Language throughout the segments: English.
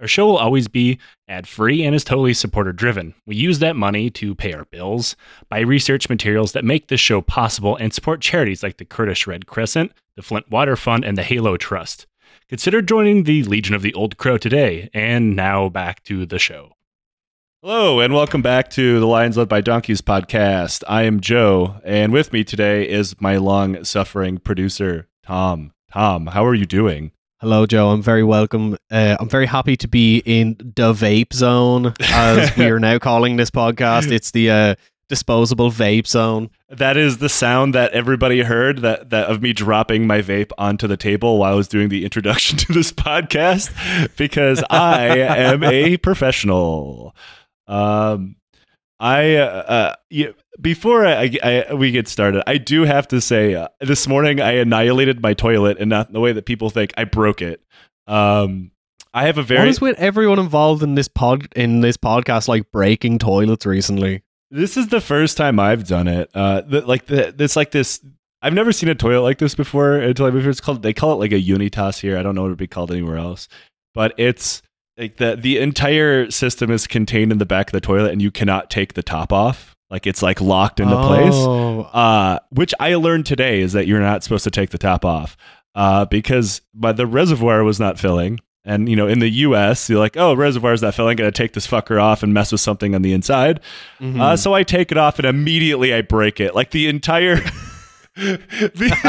Our show will always be ad-free and is totally supporter-driven. We use that money to pay our bills, buy research materials that make this show possible, and support charities like the Kurdish Red Crescent, the Flint Water Fund, and the Halo Trust. Consider joining the Legion of the Old Crow today. And now back to the show. Hello, and welcome back to the Lions Led by Donkeys podcast. I am Joe, and with me today is my long-suffering producer, Tom. Tom, how are you doing? Hello, Joe. I'm very welcome. I'm very happy to be in the vape zone, as we are now calling this podcast. It's the disposable vape zone. That is the sound that everybody heard that of me dropping my vape onto the table while I was doing the introduction to this podcast, because I am a professional. Before we get started, I do have to say this morning I annihilated my toilet, and not in the way that people think. I broke it. I have a very... What is with everyone involved in this podcast like breaking toilets recently? This is the first time I've done it. I've never seen a toilet like this before until I moved here. They call it like a Unitas here. I don't know what it would be called anywhere else, but it's like the entire system is contained in the back of the toilet, and you cannot take the top off. Like it's like locked into place, which I learned today is that you're not supposed to take the top off because the reservoir was not filling. And, you know, in the U.S., you're like, oh, reservoir's not filling. I got to take this fucker off and mess with something on the inside. Mm-hmm. So I take it off and immediately I break it. Like the entire... the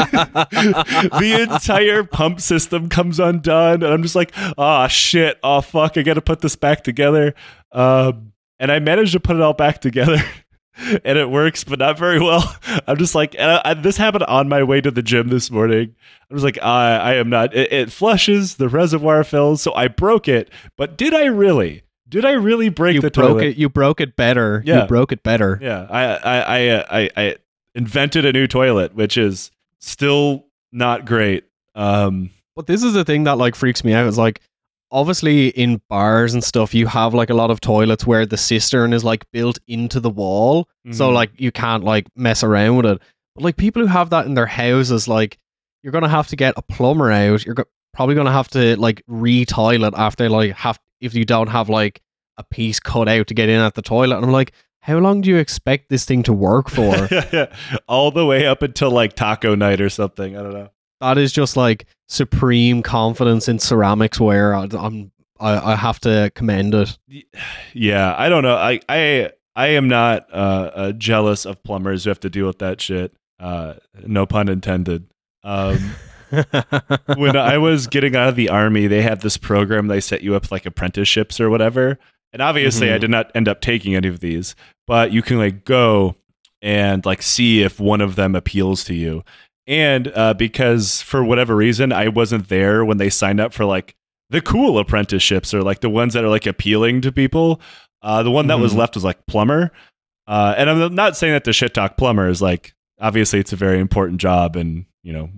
entire pump system comes undone, and I'm just like, oh shit, oh fuck, I gotta put this back together, and I managed to put it all back together and it works, but not very well. I'm just like, and this happened on my way to the gym this morning. I was like, I am not... it flushes, the reservoir fills, so I broke it. But did I really break the toilet? You broke it better. Yeah. I invented a new toilet, which is still not great. But this is the thing that like freaks me out. It's like, obviously in bars and stuff, you have like a lot of toilets where the cistern is like built into the wall. Mm-hmm. So like you can't like mess around with it. But like people who have that in their houses, like you're going to have to get a plumber out. You're probably going to have to like re-toilet after like if you don't have like a piece cut out to get in at the toilet. And I'm like, how long do you expect this thing to work for? All the way up until like taco night or something. I don't know. That is just like supreme confidence in ceramics ware. I have to commend it. Yeah, I don't know. I am not jealous of plumbers who have to deal with that shit. No pun intended. When I was getting out of the army, they had this program. They set you up like apprenticeships or whatever. And obviously, mm-hmm, I did not end up taking any of these, but you can like go and like see if one of them appeals to you. And because for whatever reason, I wasn't there when they signed up for like the cool apprenticeships or like the ones that are like appealing to people. The one that, mm-hmm, was left was like plumber. And I'm not saying that the shit talk plumber is like, obviously it's a very important job and, you know,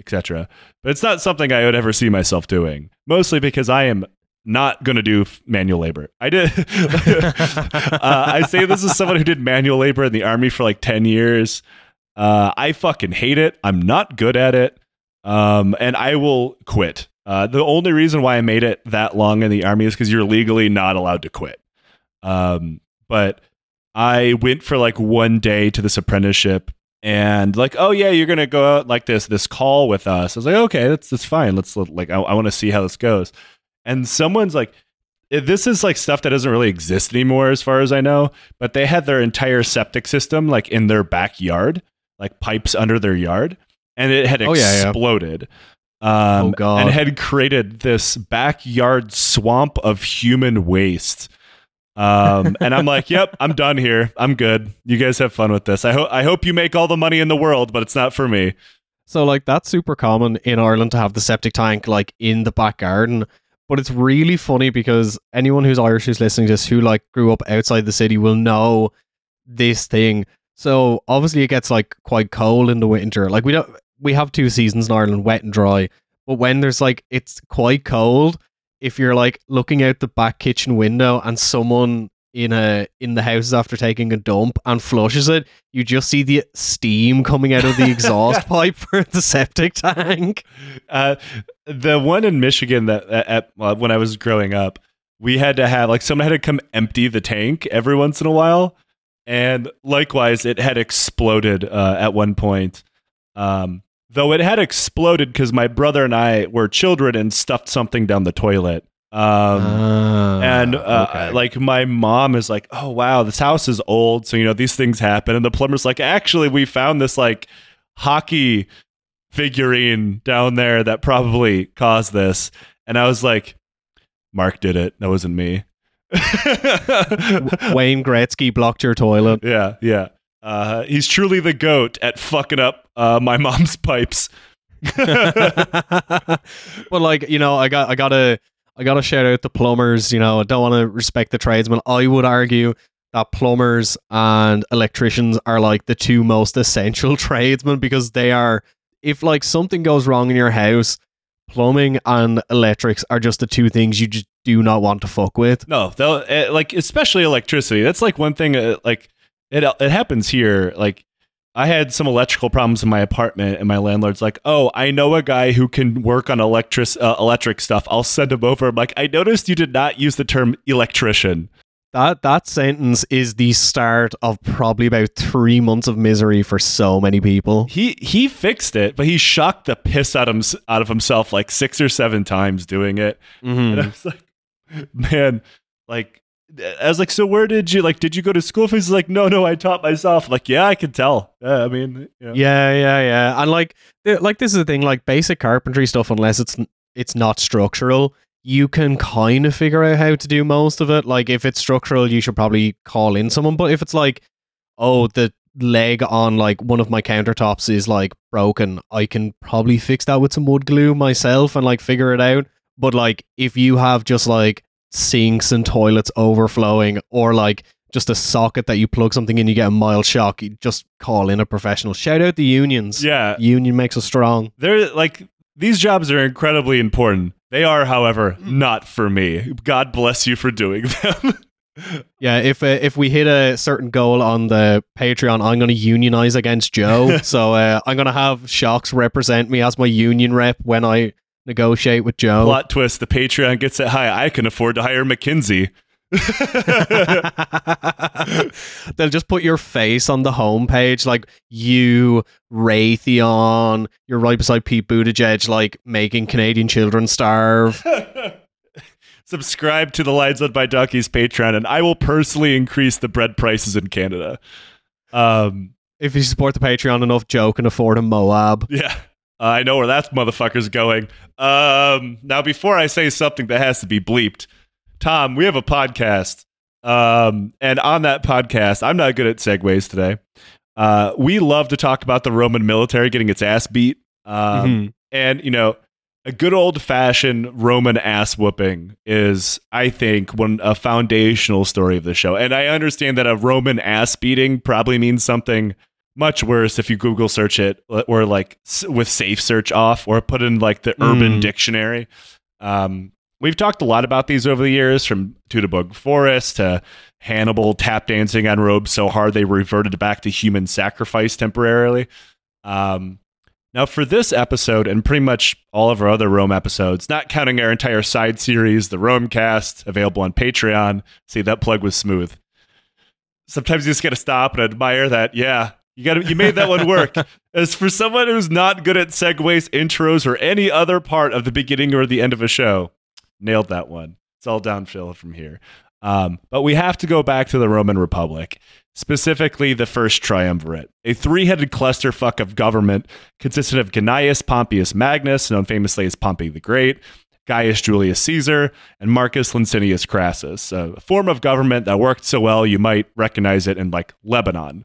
etc. But it's not something I would ever see myself doing, mostly because I am not going to do manual labor. I did. I say this is someone who did manual labor in the army for like 10 years. I fucking hate it. I'm not good at it. And I will quit. The only reason why I made it that long in the army is because you're legally not allowed to quit. But I went for like one day to this apprenticeship and like, oh yeah, you're going to go out like this call with us. I was like, okay, that's fine. Let's like, I want to see how this goes. And someone's like, this is like stuff that doesn't really exist anymore as far as I know, but they had their entire septic system like in their backyard, like pipes under their yard, and it had exploded. Yeah. Oh, God. And had created this backyard swamp of human waste. And I'm like, yep, I'm done here. I'm good. You guys have fun with this. I hope you make all the money in the world, but it's not for me. So like that's super common in Ireland to have the septic tank like in the back garden. But it's really funny because anyone who's Irish who's listening to this who like grew up outside the city will know this thing. So obviously it gets like quite cold in the winter. Like we have two seasons in Ireland, wet and dry. But when there's like, it's quite cold, if you're like looking out the back kitchen window and someone in the house is after taking a dump and flushes it, you just see the steam coming out of the exhaust pipe for the septic tank. The one in Michigan that when I was growing up, we had to have like someone had to come empty the tank every once in a while, and likewise it had exploded at one point. Though it had exploded because my brother and I were children and stuffed something down the toilet. Okay. Like my mom is like, oh wow, this house is old, so you know these things happen. And the plumber's like, actually, we found this like hockey figurine down there that probably caused this. And I was like, Mark did it. That wasn't me. Wayne Gretzky blocked your toilet. Yeah, yeah. He's truly the GOAT at fucking up my mom's pipes. But like, you know, I gotta shout out the plumbers. You know, I don't want to respect the tradesmen. I would argue that plumbers and electricians are like the two most essential tradesmen, because they are, if like something goes wrong in your house, plumbing and electrics are just the two things you just do not want to fuck with. No, like especially electricity. That's like one thing. Like it happens here. Like I had some electrical problems in my apartment, and my landlord's like, oh, I know a guy who can work on electric stuff. I'll send him over. I'm like, I noticed you did not use the term electrician. That sentence is the start of probably about 3 months of misery for so many people. He fixed it, but he shocked the piss out of himself like 6 or 7 times doing it. Mm-hmm. And I was like, man, like... I was like, so where did you go to school? He's like, no, I taught myself. I'm like, yeah, I can tell. I mean, you know. Yeah. And like this is the thing, like basic carpentry stuff, unless it's not structural, you can kind of figure out how to do most of it. Like if it's structural, you should probably call in someone. But if it's like, oh, the leg on like one of my countertops is like broken, I can probably fix that with some wood glue myself and like figure it out. But like if you have just like sinks and toilets overflowing, or like just a socket that you plug something in, you get a mild shock, you just call in a professional. Shout out the unions. Yeah, union makes us strong. They're like, these jobs are incredibly important. They are, however, not for me. God bless you for doing them. Yeah, if we hit a certain goal on the Patreon, I'm going to unionize against Joe. So I'm going to have shocks represent me as my union rep when I negotiate with Joe. Plot twist, the Patreon gets it high. I can afford to hire McKinsey. They'll just put your face on the homepage, like you, Raytheon, you're right beside Pete Buttigieg, like making Canadian children starve. Subscribe to the Lions Led by Donkeys Patreon, and I will personally increase the bread prices in Canada. If you support the Patreon enough, Joe can afford a Moab. Yeah. I know where that motherfucker's going. Now, before I say something that has to be bleeped, Tom, we have a podcast. And on that podcast, I'm not good at segues today. We love to talk about the Roman military getting its ass beat. And, you know, a good old-fashioned Roman ass whooping is, I think, a foundational story of the show. And I understand that a Roman ass beating probably means something much worse if you Google search it, or like with safe search off, or put in like the urban dictionary. We've talked a lot about these over the years, from Teutoburg Forest to Hannibal tap dancing on robes so hard they reverted back to human sacrifice temporarily. Now for this episode, and pretty much all of our other Rome episodes, not counting our entire side series, the Rome Cast, available on Patreon. See, that plug was smooth. Sometimes you just got to stop and admire that. Yeah. You made that one work. As for someone who's not good at segues, intros, or any other part of the beginning or the end of a show, nailed that one. It's all downhill from here. But we have to go back to the Roman Republic, specifically the First Triumvirate, a three-headed clusterfuck of government consisted of Gnaeus Pompeius Magnus, known famously as Pompey the Great, Gaius Julius Caesar, and Marcus Licinius Crassus, a form of government that worked so well you might recognize it in like Lebanon.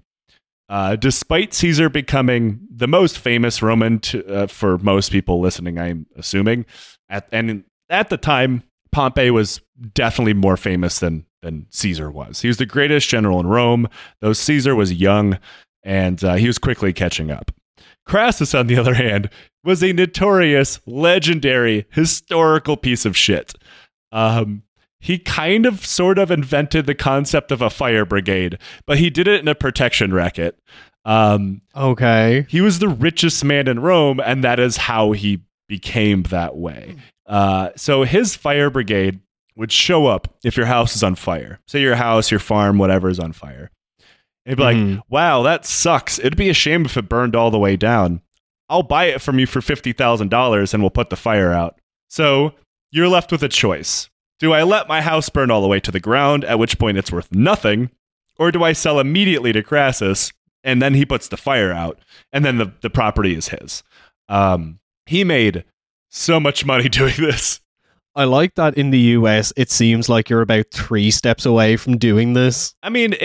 Despite Caesar becoming the most famous Roman for most people listening, I'm assuming, and at the time, Pompey was definitely more famous than than Caesar was. He was the greatest general in Rome, though Caesar was young, and he was quickly catching up. Crassus, on the other hand, was a notorious, legendary, historical piece of shit. He kind of, sort of invented the concept of a fire brigade, but he did it in a protection racket. Okay. He was the richest man in Rome, and that is how he became that way. So his fire brigade would show up if your house is on fire. Say your house, your farm, whatever is on fire. They'd be like, wow, that sucks. It'd be a shame if it burned all the way down. I'll buy it from you for $50,000 and we'll put the fire out. So you're left with a choice. Do I let my house burn all the way to the ground, at which point it's worth nothing? Or do I sell immediately to Crassus and then he puts the fire out and then the property is his? He made so much money doing this. I like that in the US, it seems like you're about 3 steps away from doing this. I mean,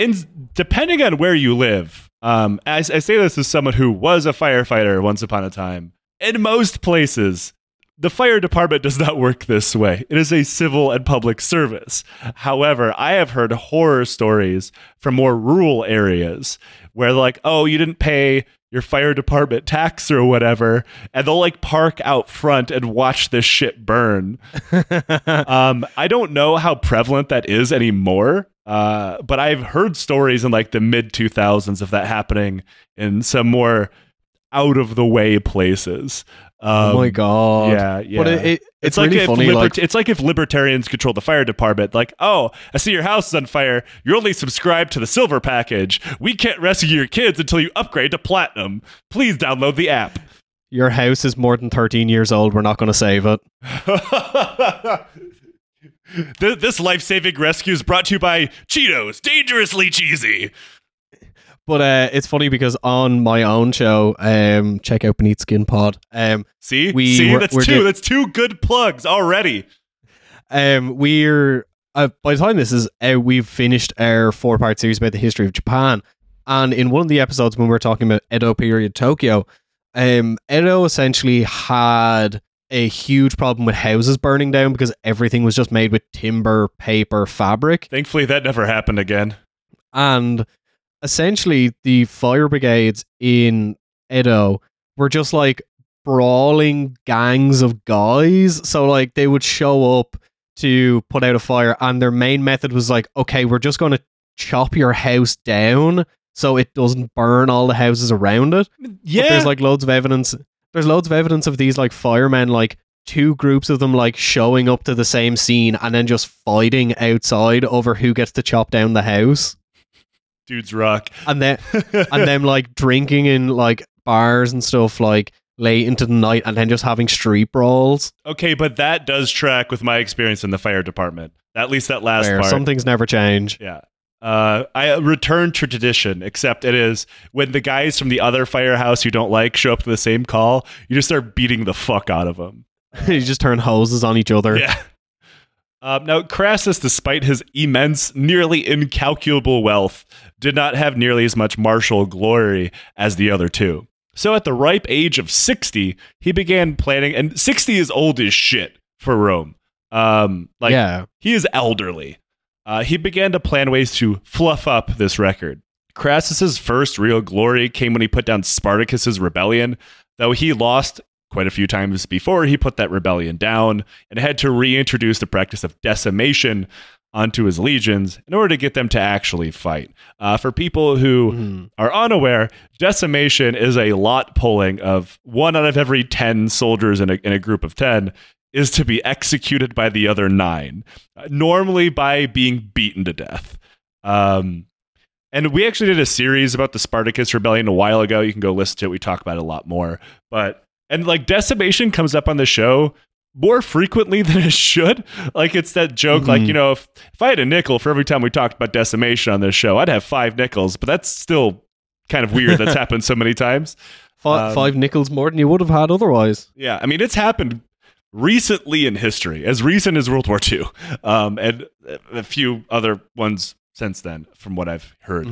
depending on where you live, I say this as someone who was a firefighter once upon a time, in most places, the fire department does not work this way. It is a civil and public service. However, I have heard horror stories from more rural areas where like, oh, you didn't pay your fire department tax or whatever, and they'll like park out front and watch this shit burn. I don't know how prevalent that is anymore, but I've heard stories in like the mid 2000s of that happening in some more out of the way places. Oh my god! Yeah. But it's like really funny, it's like if libertarians control the fire department. Like, oh, I see your house is on fire. You're only subscribed to the silver package. We can't rescue your kids until you upgrade to platinum. Please download the app. Your house is more than 13 years old. We're not going to save it. This life-saving rescue is brought to you by Cheetos, dangerously cheesy. But it's funny because on my own show, check out Beneath Skin Pod. That's 2 good plugs already. We're by the time this is out, we've finished our 4-part series about the history of Japan. And in one of the episodes when we were talking about Edo period Tokyo, Edo essentially had a huge problem with houses burning down because everything was just made with timber, paper, fabric. Thankfully, that never happened again. And essentially, the fire brigades in Edo were just like brawling gangs of guys. So like they would show up to put out a fire and their main method was like, okay, we're just going to chop your house down so it doesn't burn all the houses around it. Yeah. But there's like loads of evidence. There's loads of evidence of these like firemen, like 2 groups of them like showing up to the same scene and then just fighting outside over who gets to chop down the house. Dudes rock. And then and them like drinking in like bars and stuff like late into the night and then just having street brawls. Okay, but that does track with my experience in the fire department. At least that last part. Some things never change. Yeah. I return to tradition, except it is when the guys from the other firehouse you don't like show up to the same call, you just start beating the fuck out of them. You just turn hoses on each other. Yeah. Now, Crassus, despite his immense, nearly incalculable wealth, did not have nearly as much martial glory as the other two. So at the ripe age of 60, he began planning, and 60 is old as shit for Rome. He is elderly. He began to plan ways to fluff up this record. Crassus's first real glory came when he put down Spartacus's rebellion, though he lost quite a few times before he put that rebellion down and had to reintroduce the practice of decimation onto his legions in order to get them to actually fight. For people who are unaware, decimation is a lot pulling of 1 out of every 10 soldiers in a group of 10 is to be executed by the other 9, normally by being beaten to death. And we actually did a series about the Spartacus rebellion a while ago. You can go listen to it. We talk about it a lot more, and like decimation comes up on the show more frequently than it should. Like it's that joke, like, you know, if I had a nickel for every time we talked about decimation on this show, I'd have 5 nickels, but that's still kind of weird. That's happened so many times. 5 nickels more than you would have had otherwise. Yeah. I mean, it's happened recently in history, as recent as World War II, and a few other ones since then, from what I've heard.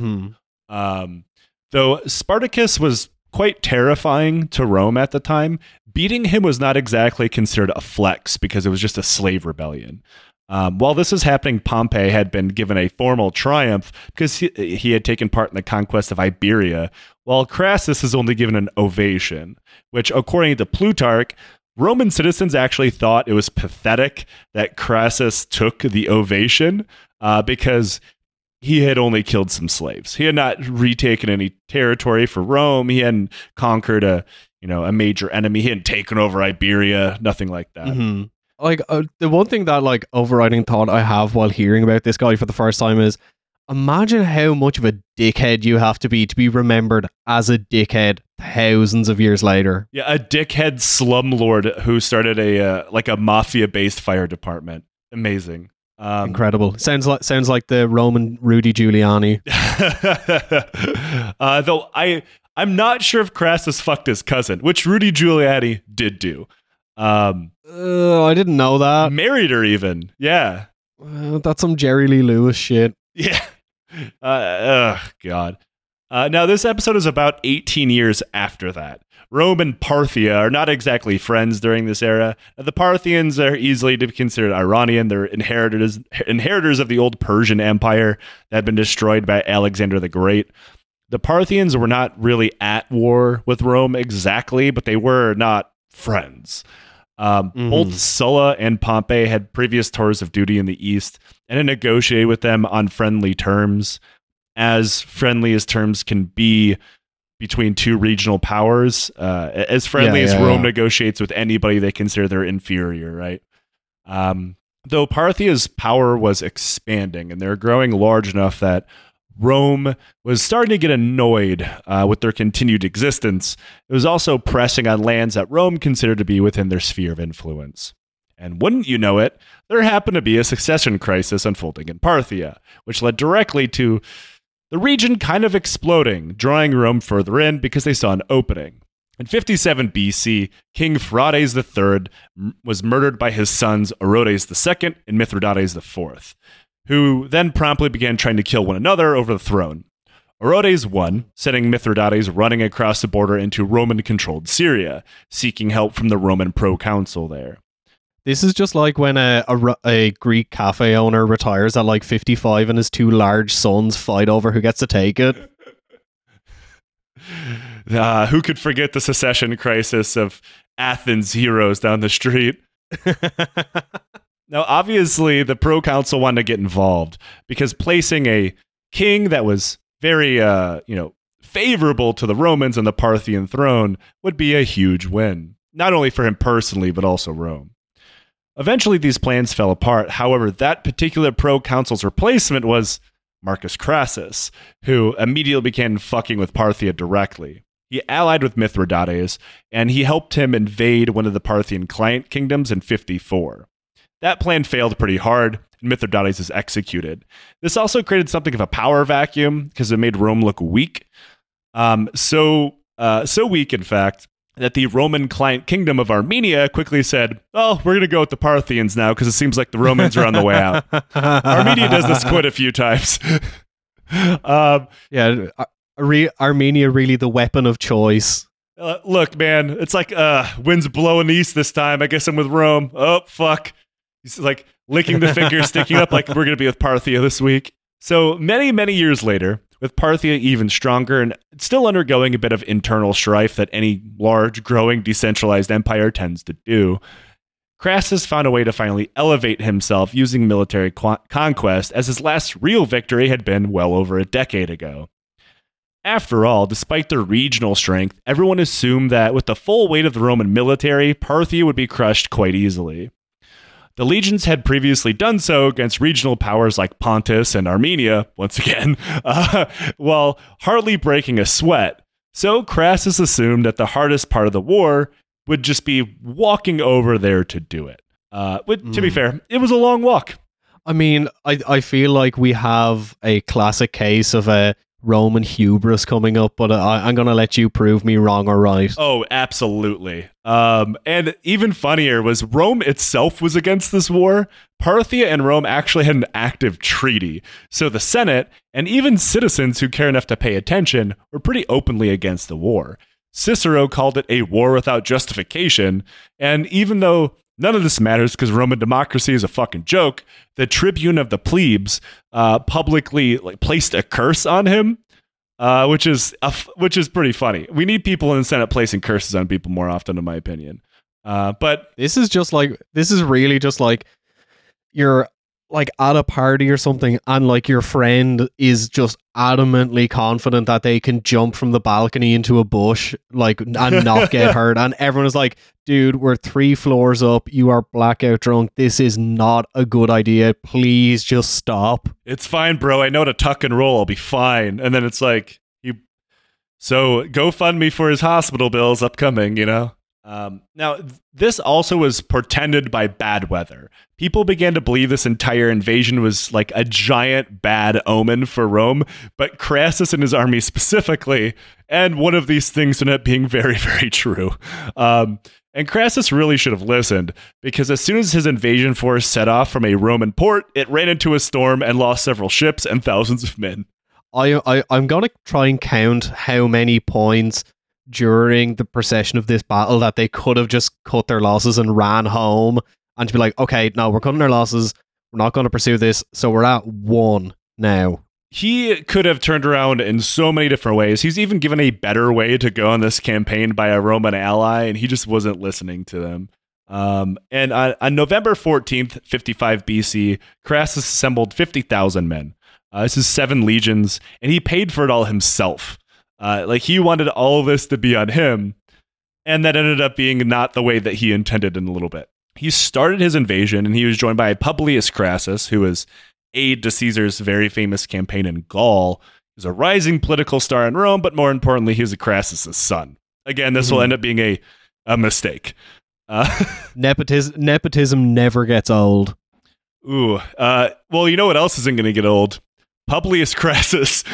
Though Spartacus was quite terrifying to Rome at the time. Beating him was not exactly considered a flex because it was just a slave rebellion. While this is happening, Pompey had been given a formal triumph because he had taken part in the conquest of Iberia, while Crassus is only given an ovation, which, according to Plutarch, Roman citizens actually thought it was pathetic that Crassus took the ovation because he had only killed some slaves. He had not retaken any territory for Rome. He hadn't conquered a major enemy. He hadn't taken over Iberia, nothing like that. Mm-hmm. The one thing that overriding thought I have while hearing about this guy for the first time is, imagine how much of a dickhead you have to be remembered as a dickhead thousands of years later. Yeah, a dickhead slumlord who started a mafia-based fire department. Amazing. Incredible. Sounds like the Roman Rudy Giuliani. Though I'm not sure if Crassus fucked his cousin, which Rudy Giuliani did do. I didn't know that. Married her even. Yeah. That's some Jerry Lee Lewis shit. Yeah. God. Now, this episode is about 18 years after that. Rome and Parthia are not exactly friends during this era. The Parthians are easily to be considered Iranian. They're inheritors of the old Persian Empire that had been destroyed by Alexander the Great. The Parthians were not really at war with Rome exactly, but they were not friends. Both Sulla and Pompey had previous tours of duty in the East and had negotiated with them on friendly terms, as friendly as terms can be between two regional powers, as friendly as Rome negotiates with anybody they consider their inferior, right? Though Parthia's power was expanding and they're growing large enough that Rome was starting to get annoyed with their continued existence. It was also pressing on lands that Rome considered to be within their sphere of influence. And wouldn't you know it, there happened to be a succession crisis unfolding in Parthia, which led directly to the region kind of exploding, drawing Rome further in because they saw an opening. In 57 BC, King Phraates III was murdered by his sons Orodes II and Mithridates IV, who then promptly began trying to kill one another over the throne. Orodes won, sending Mithridates running across the border into Roman-controlled Syria, seeking help from the Roman proconsul there. This is just like when a Greek cafe owner retires at 55 and his two large sons fight over who gets to take it. Who could forget the secession crisis of Athens heroes down the street? Now, obviously, the proconsul wanted to get involved because placing a king that was very, favorable to the Romans on the Parthian throne would be a huge win, not only for him personally, but also Rome. Eventually, these plans fell apart. However, that particular proconsul's replacement was Marcus Crassus, who immediately began fucking with Parthia directly. He allied with Mithridates, and he helped him invade one of the Parthian client kingdoms in 54. That plan failed pretty hard, and Mithridates is executed. This also created something of a power vacuum because it made Rome look weak. So weak, in fact, that the Roman client kingdom of Armenia quickly said, "Oh, we're going to go with the Parthians now because it seems like the Romans are on the way out." Armenia does this quite a few times. Armenia really the weapon of choice. Look, man, it's wind's blowing east this time. I guess I'm with Rome. Oh, fuck. He's licking the fingers, sticking up we're going to be with Parthia this week. So many, many years later, with Parthia even stronger and still undergoing a bit of internal strife that any large, growing, decentralized empire tends to do, Crassus found a way to finally elevate himself using military conquest, as his last real victory had been well over a decade ago. After all, despite their regional strength, everyone assumed that with the full weight of the Roman military, Parthia would be crushed quite easily. The legions had previously done so against regional powers like Pontus and Armenia, once again, while hardly breaking a sweat. So Crassus assumed that the hardest part of the war would just be walking over there to do it. To be fair, it was a long walk. I mean, I feel like we have a classic case of a Roman hubris coming up, but I'm going to let you prove me wrong or right. Oh, absolutely. And even funnier was Rome itself was against this war. Parthia and Rome actually had an active treaty. So the Senate and even citizens who care enough to pay attention were pretty openly against the war. Cicero called it a war without justification. And even though None of this matters because Roman democracy is a fucking joke. The tribune of the plebes publicly placed a curse on him, which is pretty funny. We need people in the Senate placing curses on people more often, in my opinion. But this is really just like you're like at a party or something, and like your friend is just adamantly confident that they can jump from the balcony into a bush, like, and not get hurt. And everyone is like, dude, we're 3 floors up. You are blackout drunk. This is not a good idea. Please just stop. It's fine, bro. I know to tuck and roll. I'll be fine. And then it's like, so go fund me for his hospital bills upcoming, you know? Now, this also was portended by bad weather. People began to believe this entire invasion was like a giant bad omen for Rome, but Crassus and his army specifically, and one of these things ended up being very, very true. And Crassus really should have listened, because as soon as his invasion force set off from a Roman port, it ran into a storm and lost several ships and thousands of men. I'm going to try and count how many points during the procession of this battle that they could have just cut their losses and ran home and to be like, okay, no, we're cutting our losses. We're not going to pursue this. So we're at 1 now. He could have turned around in so many different ways. He's even given a better way to go on this campaign by a Roman ally, and he just wasn't listening to them. And on November 14th, 55 BC, Crassus assembled 50,000 men. This is 7 legions, and he paid for it all himself. He wanted all of this to be on him, and that ended up being not the way that he intended in a little bit. He started his invasion, and he was joined by Publius Crassus, who was aide to Caesar's very famous campaign in Gaul. He was a rising political star in Rome, but more importantly, he was Crassus' son. Again, this will end up being a mistake. Nepotism never gets old. Ooh. Well, you know what else isn't going to get old? Publius Crassus.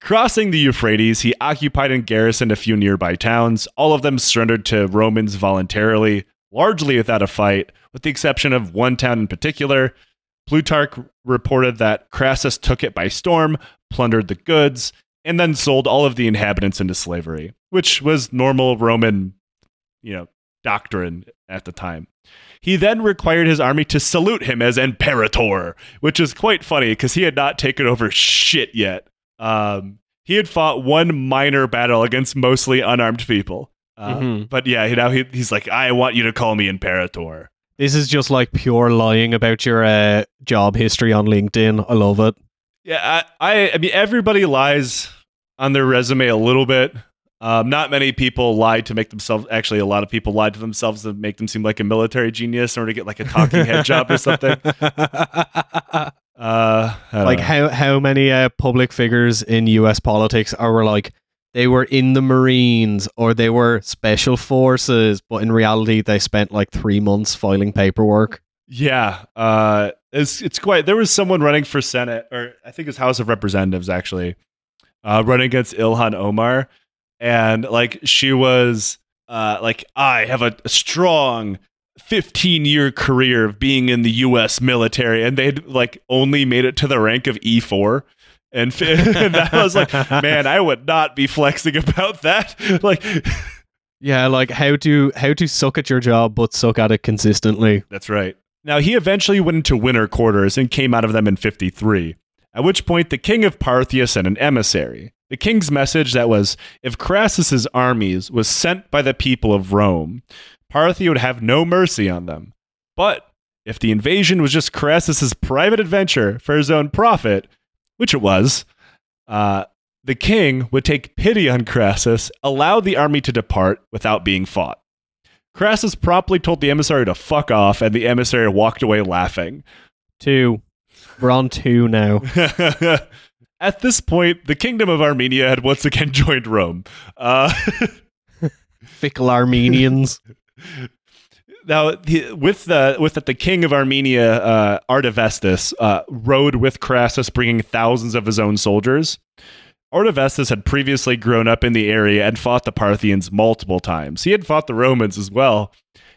Crossing the Euphrates, he occupied and garrisoned a few nearby towns. All of them surrendered to Romans voluntarily, largely without a fight, with the exception of one town in particular. Plutarch reported that Crassus took it by storm, plundered the goods, and then sold all of the inhabitants into slavery, which was normal Roman, doctrine at the time. He then required his army to salute him as imperator, which is quite funny because he had not taken over shit yet. He had fought one minor battle against mostly unarmed people. But yeah, he's like, I want you to call me imperator. This is just like pure lying about your job history on LinkedIn. I love it. Yeah, I mean, everybody lies on their resume a little bit. Not many people lied to make themselves, actually a lot of people lied to themselves to make them seem like a military genius in order to get like a talking head job or something. How many public figures in US politics are like, they were in the Marines or they were special forces, but in reality they spent like 3 months filing paperwork. Yeah. It's quite, there was someone running for Senate, or I think it's House of Representatives actually, running against Ilhan Omar. And like she was I have a strong 15-year career of being in the U.S. military, and they'd like only made it to the rank of E4. And I was like, man, I would not be flexing about that. Like, yeah, like how to suck at your job but suck at it consistently. That's right. Now he eventually went into winter quarters and came out of them in 53. At which point the king of Parthia sent an emissary. The king's message that was, if Crassus's armies was sent by the people of Rome, Parthia would have no mercy on them. But if the invasion was just Crassus's private adventure for his own profit, which it was, the king would take pity on Crassus, allow the army to depart without being fought. Crassus promptly told the emissary to fuck off, and the emissary walked away laughing. 2. We're on 2 now. At this point, the kingdom of Armenia had once again joined Rome. Fickle Armenians. Now, the king of Armenia, Artavasdes, rode with Crassus, bringing thousands of his own soldiers. Artavasdes had previously grown up in the area and fought the Parthians multiple times. He had fought the Romans as well.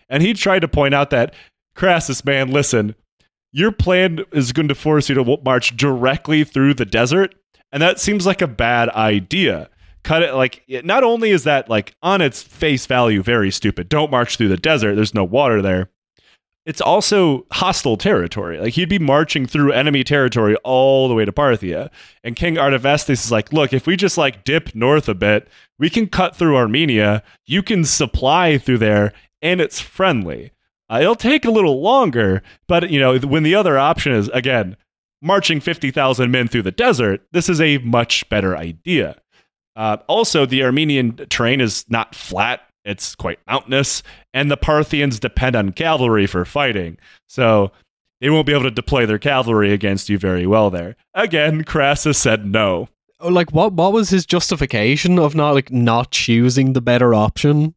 And he tried to point out that, Crassus, man, listen, your plan is going to force you to march directly through the desert, and that seems like a bad idea. cut it. Like, not only is that, like, on its face value, very stupid. Don't march through the desert. There's no water there. It's also hostile territory. Like, he'd be marching through enemy territory all the way to Parthia. And King Artavasdes is like, look, if we just, like, dip north a bit, we can cut through Armenia. You can supply through there, and it's friendly. It'll take a little longer, but, you know, when the other option is, again, marching 50,000 men through the desert, this is a much better idea. Also, the Armenian terrain is not flat. It's quite mountainous, and the Parthians depend on cavalry for fighting. So they won't be able to deploy their cavalry against you very well there. Again, Crassus said no. Like, what was his justification of not choosing the better option?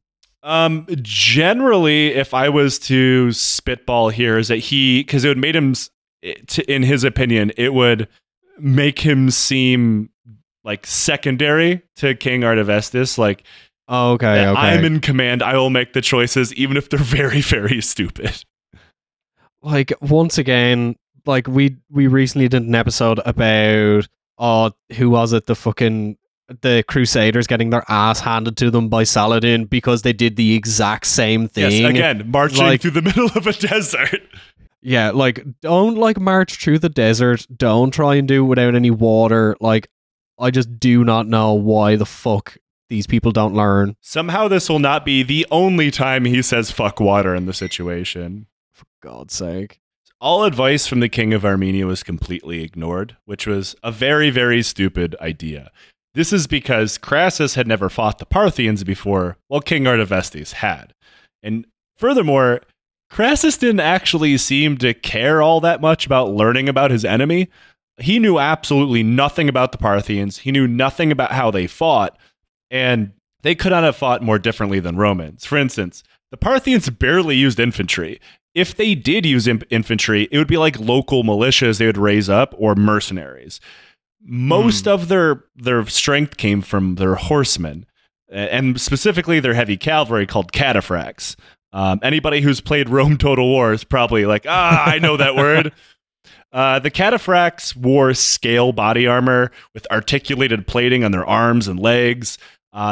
Generally, if I was to spitball here, is that because it would made him, in his opinion, it would make him seem like secondary to King Artavasdes, like, oh, okay. I'm in command. I will make the choices, even if they're very, very stupid. Like, once again, like, we recently did an episode about, who was it? The Crusaders getting their ass handed to them by Saladin because they did the exact same thing. Yes, again, marching through the middle of a desert. Yeah, like, don't, like, march through the desert. Don't try and do it without any water. Like, I just do not know why the fuck these people don't learn. Somehow this will not be the only time he says fuck water in the situation. For God's sake. All advice from the king of Armenia was completely ignored, which was a very, very stupid idea. This is because Crassus had never fought the Parthians before, while King Artavasdes had. And furthermore, Crassus didn't actually seem to care all that much about learning about his enemy. He knew absolutely nothing about the Parthians. He knew nothing about how they fought. And they could not have fought more differently than Romans. For instance, the Parthians barely used infantry. If they did use infantry, it would be like local militias they would raise up or mercenaries. Most of their strength came from their horsemen, and specifically their heavy cavalry called cataphracts. Anybody who's played Rome Total War is probably like, I know that word. The cataphracts wore scale body armor with articulated plating on their arms and legs.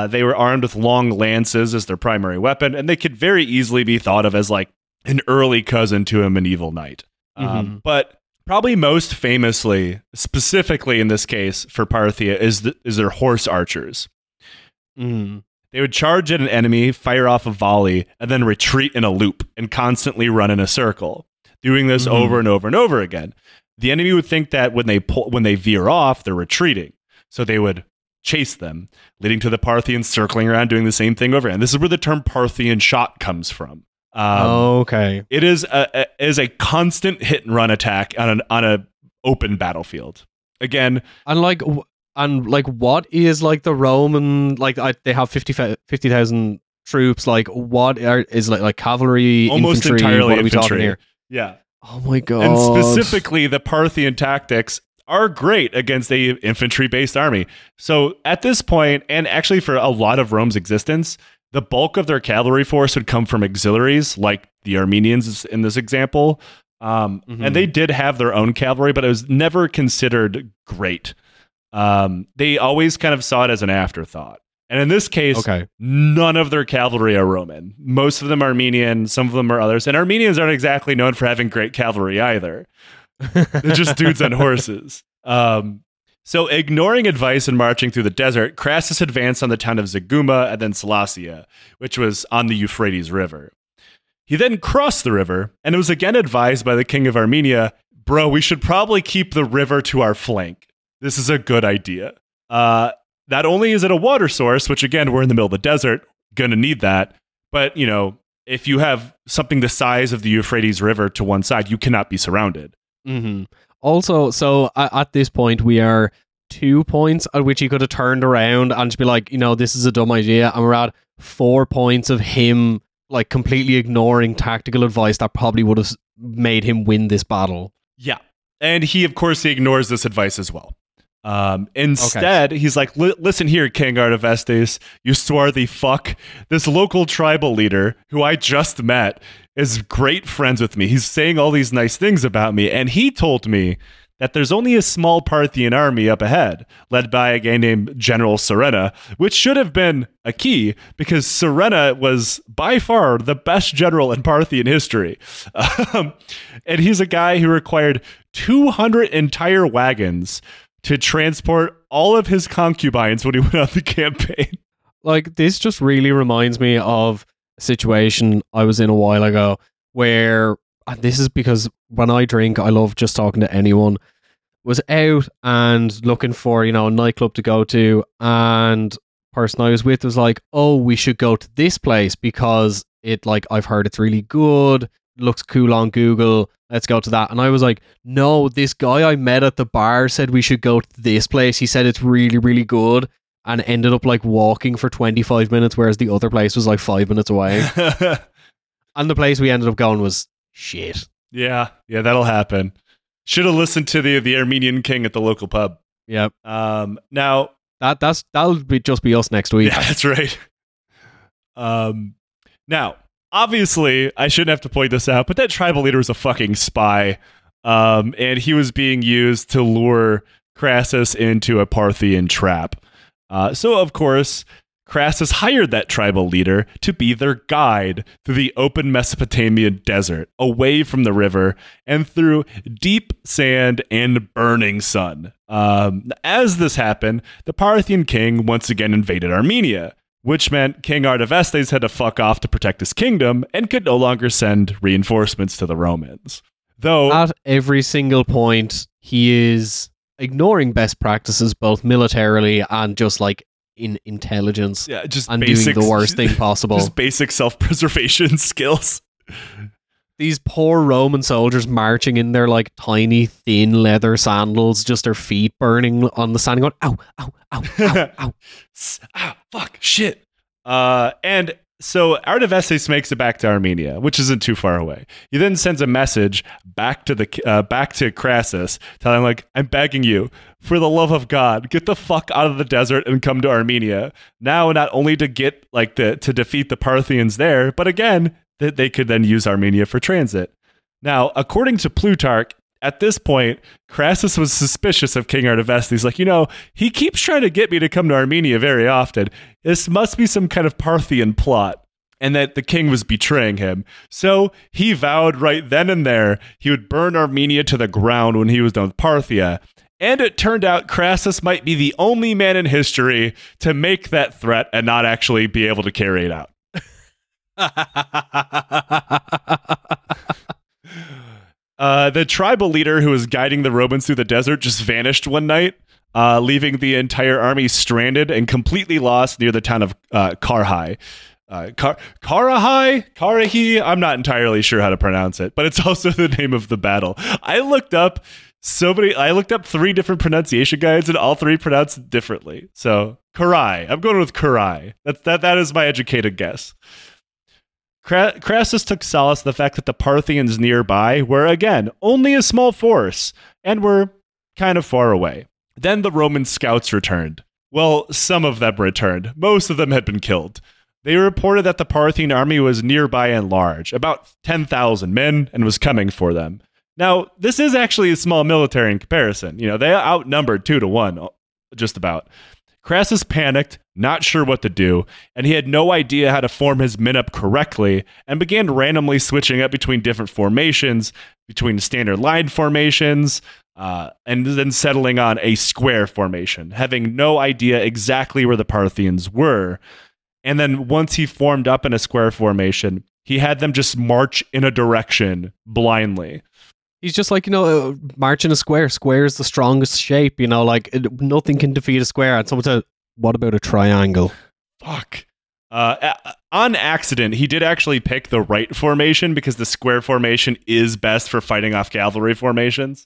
They were armed with long lances as their primary weapon, and they could very easily be thought of as like an early cousin to a medieval knight. But probably most famously, specifically in this case for Parthia, is their horse archers. They would charge at an enemy, fire off a volley, and then retreat in a loop and constantly run in a circle. Doing this over and over and over again. The enemy would think that when they veer off, they're retreating. So they would chase them, leading to the Parthians circling around, doing the same thing over again. This is where the term Parthian shot comes from. It is a constant hit and run attack on an open battlefield. Again, and what is like the Roman, like they have 50,000 troops. Like what is like cavalry, almost infantry, entirely what are we talking here? Yeah. Oh my God. And specifically, the Parthian tactics are great against a infantry-based army. So at this point, and actually for a lot of Rome's existence, the bulk of their cavalry force would come from auxiliaries, like the Armenians in this example. And they did have their own cavalry, but it was never considered great. They always kind of saw it as an afterthought. And in this case, none of their cavalry are Roman. Most of them are Armenian, some of them are others. And Armenians aren't exactly known for having great cavalry either. They're just dudes on horses. So ignoring advice and marching through the desert, Crassus advanced on the town of Zaguma and then Selassia, which was on the Euphrates River. He then crossed the river, and it was again advised by the king of Armenia, bro, we should probably keep the river to our flank. This is a good idea. Not only is it a water source, which again, we're in the middle of the desert, gonna need that, but you know, if you have something the size of the Euphrates River to one side, you cannot be surrounded. Also, so at this point, we are 2 points at which he could have turned around and just be like, you know, this is a dumb idea, and we're at 4 points of him like completely ignoring tactical advice that probably would have made him win this battle. Yeah, and he, of course, he ignores this advice as well. Instead, he's like, listen here, King Artavasdes, you swarthy fuck. This local tribal leader who I just met is great friends with me. He's saying all these nice things about me. And he told me that there's only a small Parthian army up ahead, led by a guy named General Surena, which should have been a key because Surena was by far the best general in Parthian history. And he's a guy who required 200 entire wagons to transport all of his concubines when he went on the campaign. Like, this just really reminds me of a situation I was in a while ago where, and this is because when I drink, I love just talking to anyone, was out and looking for, you know, a nightclub to go to, and the person I was with was like, oh, we should go to this place because it, like, I've heard it's really good, looks cool on Google, let's go to that. And I was like, no, this guy I met at the bar said we should go to this place. He said it's really, really good, and ended up, like, walking for 25 minutes, whereas the other place was, like, 5 minutes away. And the place we ended up going was shit. Yeah, that'll happen. Should have listened to the Armenian king at the local pub. Yep. Now that'll just be us next week. Yeah, that's right. Now, obviously, I shouldn't have to point this out, but that tribal leader was a fucking spy, and he was being used to lure Crassus into a Parthian trap. So, of course, Crassus hired that tribal leader to be their guide through the open Mesopotamian desert, away from the river, and through deep sand and burning sun. As this happened, the Parthian king once again invaded Armenia, which meant King Artavasdes had to fuck off to protect his kingdom and could no longer send reinforcements to the Romans. Though at every single point, he is ignoring best practices, both militarily and just like in intelligence, yeah, just and basic, doing the worst thing possible. Just basic self-preservation skills. These poor Roman soldiers marching in their like tiny thin leather sandals, just their feet burning on the sand, going ow, ow, ow, ow, ow. Ow, fuck, shit. And so Artavasdes makes it back to Armenia, which isn't too far away. He then sends a message back to Crassus, telling him, like, I'm begging you, for the love of God, get the fuck out of the desert and come to Armenia. Now, not only to get like to defeat the Parthians there, but again, that they could then use Armenia for transit. Now, according to Plutarch, at this point, Crassus was suspicious of King Artavasdes. He's like, you know, he keeps trying to get me to come to Armenia very often. This must be some kind of Parthian plot, and that the king was betraying him. So he vowed right then and there he would burn Armenia to the ground when he was done with Parthia. And it turned out Crassus might be the only man in history to make that threat and not actually be able to carry it out. The tribal leader who was guiding the Romans through the desert just vanished one night, leaving the entire army stranded and completely lost near the town of Carrhae. Carrhae? Carrhae? I'm not entirely sure how to pronounce it, but it's also the name of the battle. I looked up three different pronunciation guides, and all three pronounced it differently. So Carrhae. I'm going with Carrhae. That is my educated guess. Crassus took solace in the fact that the Parthians nearby were, again, only a small force and were kind of far away. Then the Roman scouts returned. Well, some of them returned. Most of them had been killed. They reported that the Parthian army was nearby and large, about 10,000 men, and was coming for them. Now, this is actually a small military in comparison. You know, they outnumbered 2-1, just about. Crassus panicked, not sure what to do, and he had no idea how to form his men up correctly, and began randomly switching up between different formations, between standard line formations, and then settling on a square formation, having no idea exactly where the Parthians were. And then once he formed up in a square formation, he had them just march in a direction blindly. He's just like, you know, march in a square. Square is the strongest shape, you know, like nothing can defeat a square. And someone said, what about a triangle? Fuck. On accident, he did actually pick the right formation because the square formation is best for fighting off cavalry formations.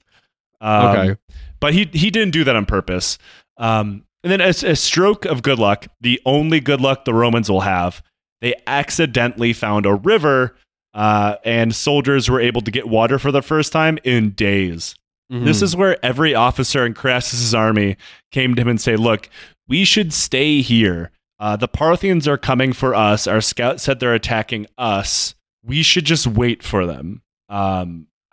Okay. But he didn't do that on purpose. And then a stroke of good luck, the only good luck the Romans will have, they accidentally found a river. And soldiers were able to get water for the first time in days. Mm-hmm. This is where every officer in Crassus's army came to him and say, look, we should stay here. The Parthians are coming for us. Our scouts said they're attacking us. We should just wait for them.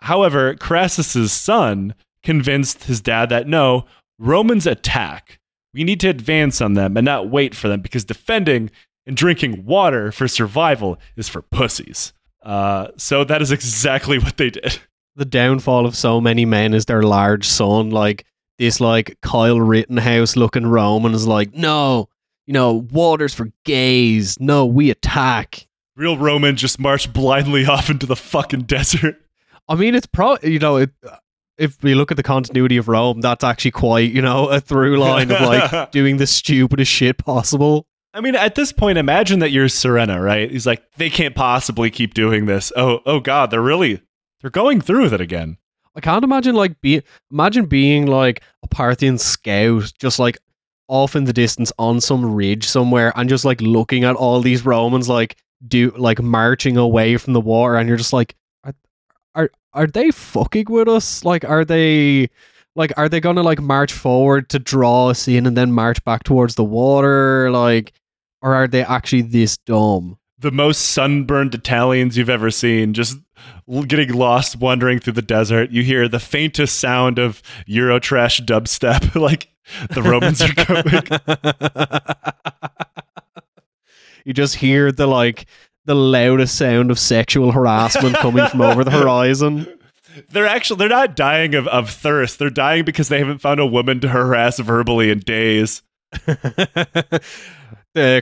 However, Crassus's son convinced his dad that no, Romans attack. We need to advance on them and not wait for them, because defending and drinking water for survival is for pussies. So that is exactly what they did. The downfall of so many men is their large son, like this like Kyle Rittenhouse looking Roman is like, no, you know, water's for gays. No, we attack. Real Roman just marched blindly off into the fucking desert. I mean, it's probably, you know, if we look at the continuity of Rome, that's actually quite, you know, a through line of like doing the stupidest shit possible. I mean, at this point, imagine that you're Surena, right? He's like, they can't possibly keep doing this. Oh God, they're going through with it again. I can't imagine being like a Parthian scout, just like off in the distance on some ridge somewhere, and just like looking at all these Romans like marching away from the war, and you're just like, are they fucking with us? Like, are they gonna like march forward to draw us in and then march back towards the water? Like, or are they actually this dumb? The most sunburned Italians you've ever seen, just getting lost, wandering through the desert. You hear the faintest sound of Eurotrash dubstep, like the Romans are going. You just hear the like the loudest sound of sexual harassment coming from over the horizon. They're not dying of thirst. They're dying because they haven't found a woman to harass verbally in days.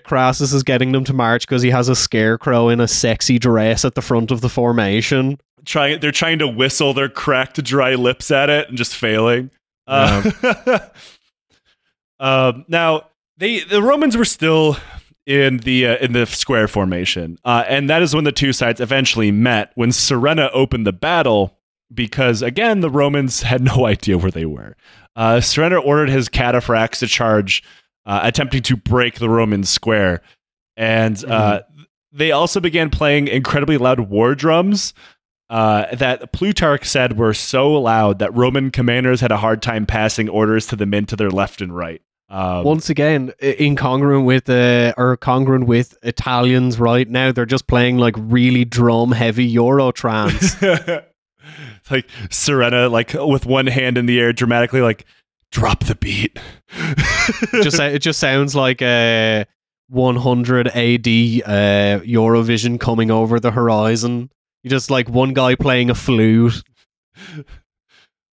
Crassus is getting them to march because he has a scarecrow in a sexy dress at the front of the formation. They're trying to whistle their cracked dry lips at it and just failing. Now, the Romans were still in the square formation, and that is when the two sides eventually met. When Surena opened the battle, because again, the Romans had no idea where they were. Surena ordered his cataphracts to charge, attempting to break the Roman square. And they also began playing incredibly loud war drums that Plutarch said were so loud that Roman commanders had a hard time passing orders to the men to their left and right. Once again, congruent with Italians right now, they're just playing like really drum-heavy Euro trance. It's like Surena, like with one hand in the air, dramatically like, drop the beat. it just sounds like a 100 AD Eurovision coming over the horizon. You just like one guy playing a flute.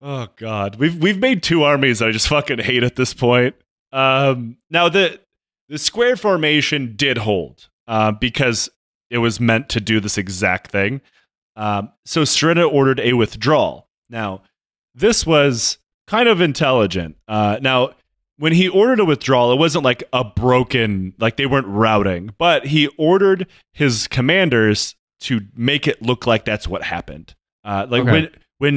Oh God, we've made two armies that I just fucking hate at this point. Now the square formation did hold because it was meant to do this exact thing. So Surena ordered a withdrawal. Now this was kind of intelligent. Now, when he ordered a withdrawal, it wasn't like a broken, like they weren't routing, but he ordered his commanders to make it look like that's what happened. When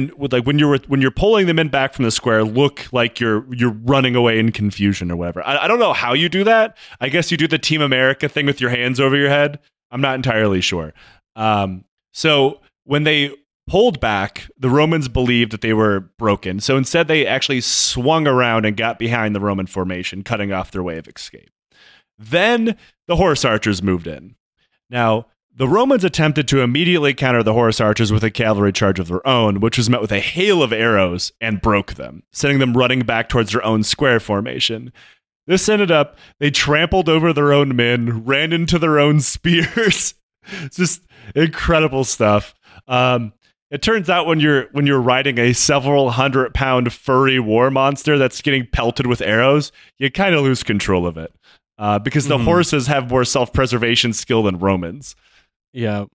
you're pulling the men back from the square, look like you're running away in confusion or whatever. I don't know how you do that. I guess you do the Team America thing with your hands over your head. I'm not entirely sure. So when they pulled back, the Romans believed that they were broken. So instead, they actually swung around and got behind the Roman formation, cutting off their way of escape. Then the horse archers moved in. Now, the Romans attempted to immediately counter the horse archers with a cavalry charge of their own, which was met with a hail of arrows and broke them, sending them running back towards their own square formation. This ended up, they trampled over their own men, ran into their own spears. It's just incredible stuff. It turns out when you're riding a several 100-pound furry war monster that's getting pelted with arrows, you kind of lose control of it because the horses have more self-preservation skill than Romans. Yeah.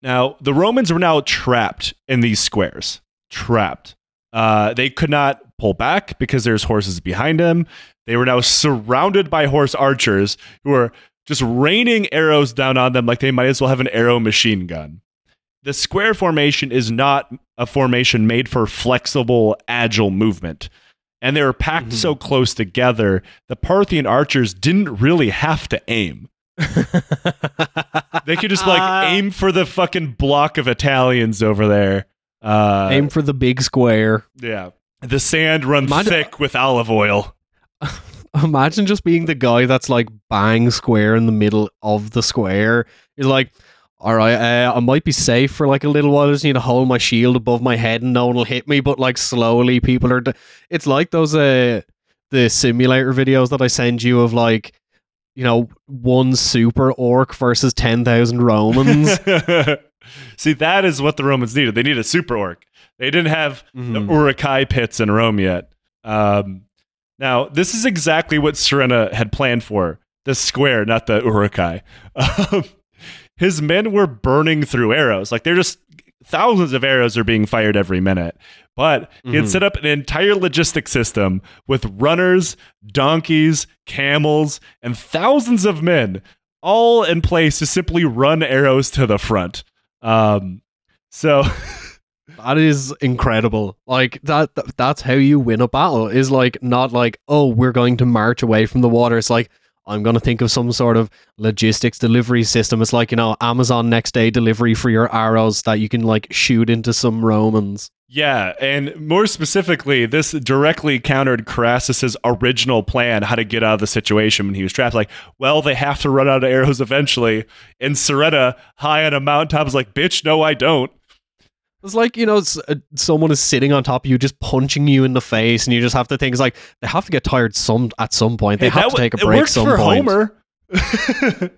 Now, the Romans were now trapped in these squares. Trapped. They could not pull back because there's horses behind them. They were now surrounded by horse archers who are just raining arrows down on them like they might as well have an arrow machine gun. The square formation is not a formation made for flexible, agile movement. And they were packed so close together, the Parthian archers didn't really have to aim. They could just like aim for the fucking block of Italians over there. Aim for the big square. Yeah. The sand runs thick with olive oil. Imagine just being the guy that's like bang square in the middle of the square. He's like, all right, I might be safe for like a little while. I just need to hold my shield above my head and no one will hit me. But like slowly people are... It's like those the simulator videos that I send you of like, you know, one super orc versus 10,000 Romans. See, that is what the Romans needed. They needed a super orc. They didn't have the Uruk-hai pits in Rome yet. Now, this is exactly what Surena had planned for. The square, not the Uruk-hai. His men were burning through arrows. Like, they're just... Thousands of arrows are being fired every minute. But he had set up an entire logistics system with runners, donkeys, camels, and thousands of men all in place to simply run arrows to the front. So... That is incredible. Like that's how you win a battle, is like not like, oh, we're going to march away from the water. It's like, I'm going to think of some sort of logistics delivery system. It's like, you know, Amazon next day delivery for your arrows that you can like shoot into some Romans. Yeah, and more specifically, this directly countered Crassus's original plan how to get out of the situation when he was trapped. Like, well, they have to run out of arrows eventually. And Surena, high on a mountaintop, is like, bitch, no, I don't. It's like, you know, someone is sitting on top of you, just punching you in the face, and you just have to think, it's like, they have to get tired at some point. They have to take a break some point. It worked for Homer.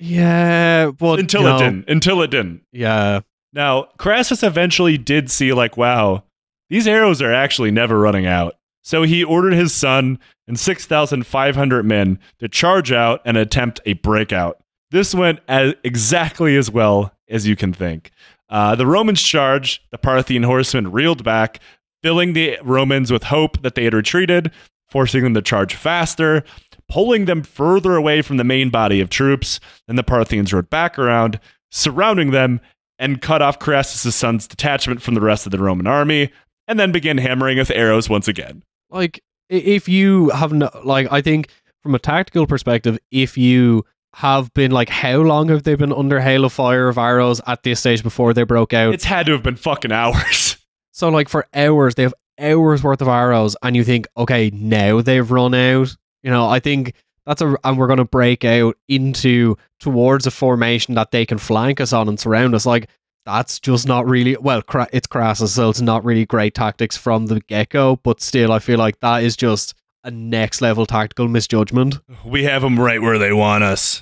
Yeah, but... Until it didn't. Yeah. Now, Crassus eventually did see, like, wow, these arrows are actually never running out. So he ordered his son and 6,500 men to charge out and attempt a breakout. This went exactly as well as you can think. The Romans charged, the Parthian horsemen reeled back, filling the Romans with hope that they had retreated, forcing them to charge faster, pulling them further away from the main body of troops, and the Parthians rode back around, surrounding them, and cut off Crassus' son's detachment from the rest of the Roman army, and then began hammering with arrows once again. Like, if you have no... Like, I think, from a tactical perspective, if you... have been like, how long have they been under hail of fire of arrows at this stage before they broke out? It's had to have been fucking hours. So like for hours, they have hours worth of arrows, and you think, okay, now they've run out. You know, I think that's and we're going to break out into towards a formation that they can flank us on and surround us. Like, that's just not really, well, it's Crassus, so it's not really great tactics from the get-go, but still I feel like that is just a next level tactical misjudgment. We have them right where they want us.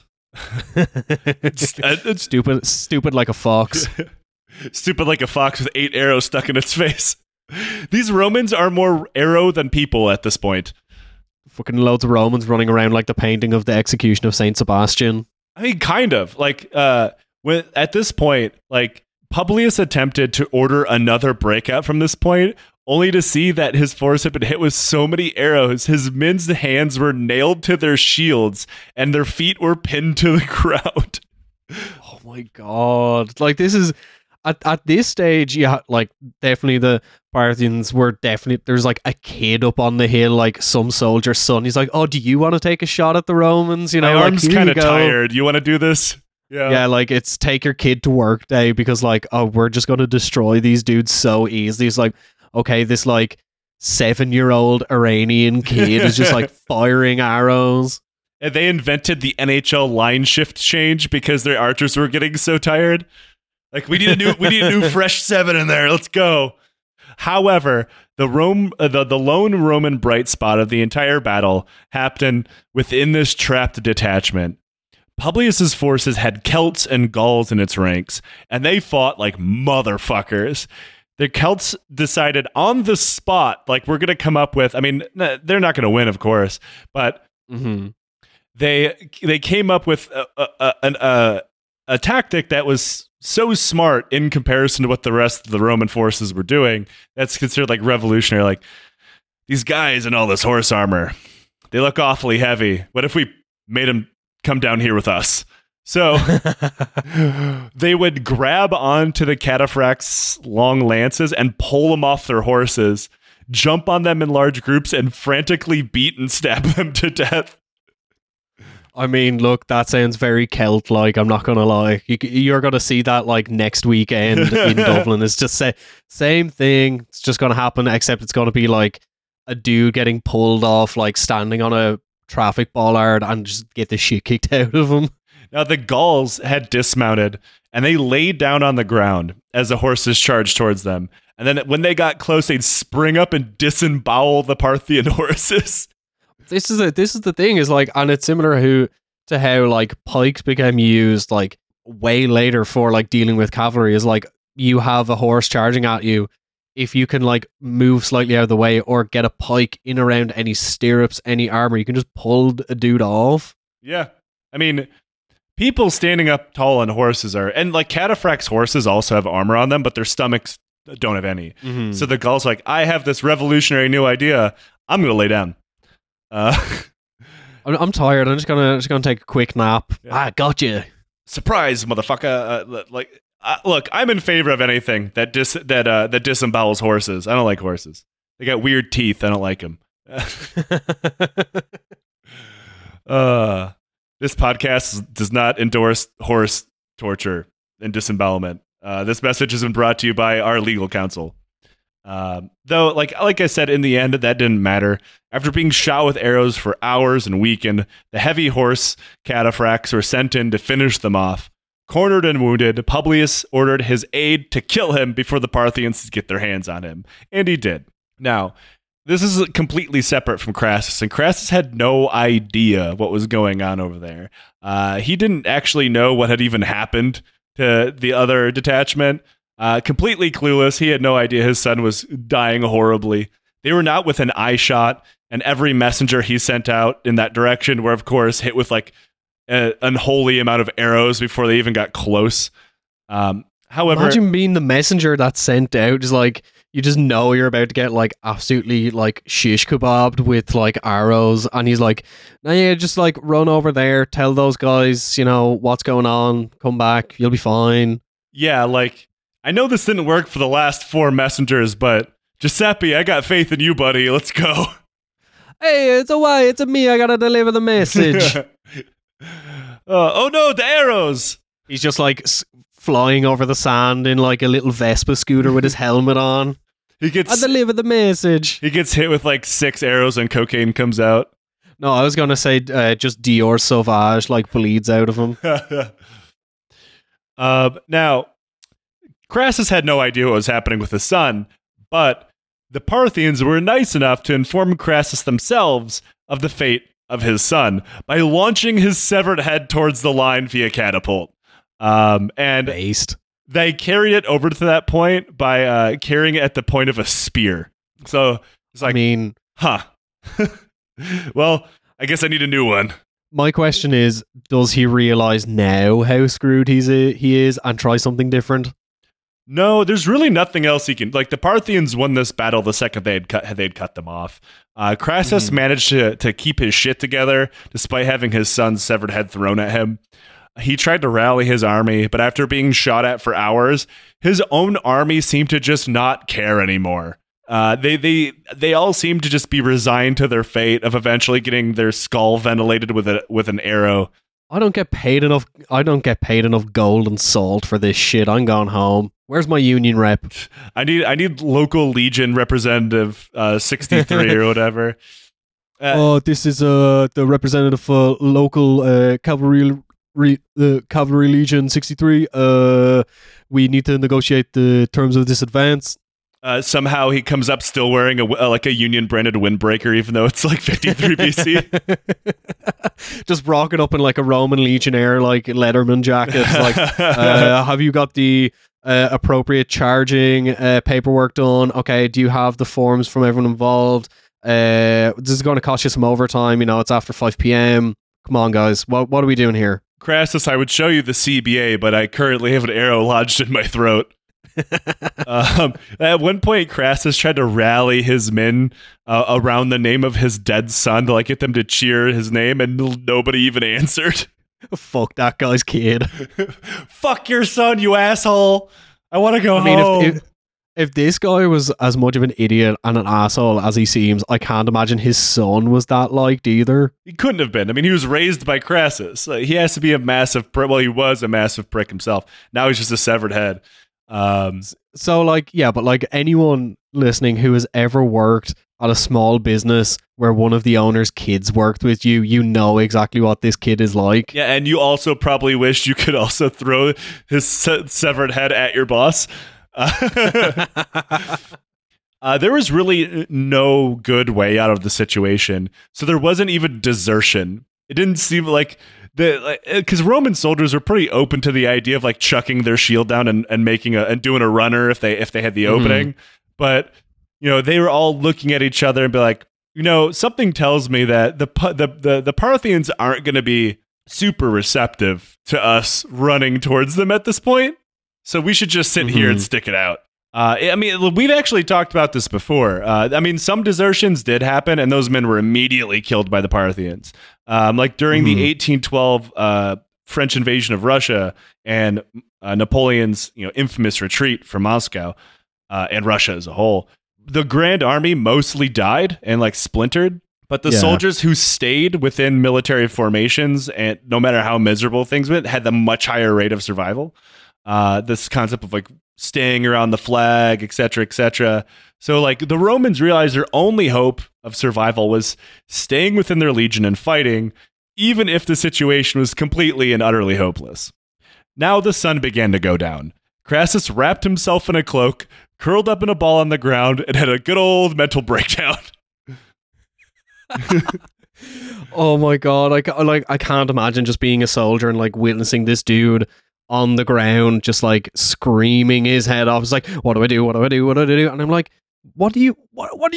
Stupid like a fox. Stupid like a fox with 8 arrows stuck in its face. These Romans are more arrow than people at this point. Fucking loads of Romans running around like the painting of the execution of Saint Sebastian. I mean, kind of. Like, at this point, like, Publius attempted to order another breakout from this point, only to see that his force had been hit with so many arrows, his men's hands were nailed to their shields, and their feet were pinned to the ground. Oh my god. Like, this is... At this stage, yeah, like, definitely the Parthians were definitely... There's, like, a kid up on the hill, like, some soldier's son. He's like, oh, do you want to take a shot at the Romans? You know, my arm's like, kind of tired. You want to do this? Yeah, like, it's take your kid to work day, because, like, oh, we're just going to destroy these dudes so easily. He's like... Okay, this like 7-year-old Iranian kid is just like firing arrows. And they invented the NHL line shift change because their archers were getting so tired. Like, we need a new fresh 7 in there. Let's go. However, the lone Roman bright spot of the entire battle happened within this trapped detachment. Publius's forces had Celts and Gauls in its ranks, and they fought like motherfuckers. The Celts decided on the spot, like, we're going to come up with... I mean, they're not going to win, of course, but they came up with a tactic that was so smart in comparison to what the rest of the Roman forces were doing. That's considered, like, revolutionary. Like, these guys in all this horse armor, they look awfully heavy. What if we made them come down here with us? So they would grab onto the cataphracts' long lances and pull them off their horses, jump on them in large groups, and frantically beat and stab them to death. I mean, look, that sounds very Celt-like, I'm not going to lie. You're going to see that like next weekend in Dublin. It's just same thing. It's just going to happen, except it's going to be like a dude getting pulled off, like standing on a traffic bollard, and just get the shit kicked out of him. Now the Gauls had dismounted, and they laid down on the ground as the horses charged towards them. And then when they got close, they'd spring up and disembowel the Parthian horses. This is the thing, is like, and it's similar to how like pikes became used like way later for like dealing with cavalry. Is like, you have a horse charging at you, if you can like move slightly out of the way or get a pike in around any stirrups, any armor, you can just pull a dude off. Yeah. I mean, people standing up tall on horses are, and like cataphracts horses also have armor on them, but their stomachs don't have any. Mm-hmm. So the Gauls like, I have this revolutionary new idea. I'm going to lay down. I'm tired. I'm just going to take a quick nap. Yeah. I got you. Surprise, motherfucker. Look, I'm in favor of anything that disembowels horses. I don't like horses. They got weird teeth. I don't like them. This podcast does not endorse horse torture and disembowelment. This message has been brought to you by our legal counsel. Though, like I said, in the end, that didn't matter. After being shot with arrows for hours and weakened, the heavy horse cataphracts were sent in to finish them off. Cornered and wounded, Publius ordered his aide to kill him before the Parthians could get their hands on him. And he did. Now, this is completely separate from Crassus, and Crassus had no idea what was going on over there. He didn't actually know what had even happened to the other detachment. Completely clueless, he had no idea his son was dying horribly. They were not within eye shot, and every messenger he sent out in that direction were, of course, hit with like an unholy amount of arrows before they even got close. However, imagine being the messenger that's sent out. Is like, you just know you're about to get like absolutely like shish kebabbed with like arrows, and he's like, "No, yeah, just like run over there, tell those guys, you know what's going on. Come back, you'll be fine." Yeah, like, I know this didn't work for the last four messengers, but Giuseppe, I got faith in you, buddy. Let's go. Hey, it's a why, it's a me. I gotta deliver the message. Oh no, the arrows! He's just like flying over the sand in like a little Vespa scooter with his helmet on. I deliver the message. He gets hit with like six arrows and cocaine comes out. No, I was gonna say just Dior Sauvage like bleeds out of him. Now, Crassus had no idea what was happening with his son, but the Parthians were nice enough to inform Crassus themselves of the fate of his son by launching his severed head towards the line via catapult. And based. They carried it over to that point by carrying it at the point of a spear. So it's like, I mean, huh. Well, I guess I need a new one. My question is, does he realize now how screwed he is and try something different? No, there's really nothing else he can. Like, the Parthians won this battle the second they'd cut them off. Crassus managed to keep his shit together despite having his son's severed head thrown at him. He tried to rally his army, but after being shot at for hours, his own army seemed to just not care anymore. They all seemed to just be resigned to their fate of eventually getting their skull ventilated with an arrow. I don't get paid enough gold and salt for this shit. I'm going home. Where's my union rep? I need local Legion representative 63 or whatever. This is the representative for local cavalry Legion 63. We need to negotiate the terms of this advance. Somehow he comes up still wearing a Union branded windbreaker, even though it's like 53 BC. Just rocking up in like a Roman legionnaire like Letterman jacket. Like, have you got the appropriate charging paperwork done? Okay, do you have the forms from everyone involved? This is going to cost you some overtime. You know, it's after 5 p.m. Come on, guys. What are we doing here? Crassus, I would show you the CBA, but I currently have an arrow lodged in my throat. At one point, Crassus tried to rally his men around the name of his dead son to like get them to cheer his name, and nobody even answered. Fuck that guy's kid. Fuck your son, you asshole. I want to go home. If this guy was as much of an idiot and an asshole as he seems, I can't imagine his son was that liked either. He couldn't have been. I mean, he was raised by Crassus. He has to be a massive prick. Well, he was a massive prick himself. Now he's just a severed head. So, like, yeah, but like anyone listening who has ever worked at a small business where one of the owner's kids worked with you, you know exactly what this kid is like. Yeah, and you also probably wish you could also throw his severed head at your boss. There was really no good way out of the situation, so there wasn't even desertion. It didn't seem like... Because Roman soldiers were pretty open to the idea of like chucking their shield down and making and doing a runner if they had the opening, but you know they were all looking at each other and be like, you know, something tells me that the Parthians aren't going to be super receptive to us running towards them at this point, so we should just sit here and stick it out. I mean, we've actually talked about this before. I mean, some desertions did happen, and those men were immediately killed by the Parthians. Like during the 1812 French invasion of Russia and Napoleon's infamous retreat from Moscow and Russia as a whole, the Grand Army mostly died and like splintered. But the soldiers who stayed within military formations, and no matter how miserable things went, had the much higher rate of survival. This concept of like staying around the flag, etc., etc. So like the Romans realized their only hope of survival was staying within their legion and fighting, even if the situation was completely and utterly hopeless. Now the sun began to go down. Crassus wrapped himself in a cloak, curled up in a ball on the ground, and had a good old mental breakdown. Oh my God. I can't imagine just being a soldier and like witnessing this dude on the ground, just like screaming his head off. It's like, what do I do? What do I do? What do I do? And I'm like, what do you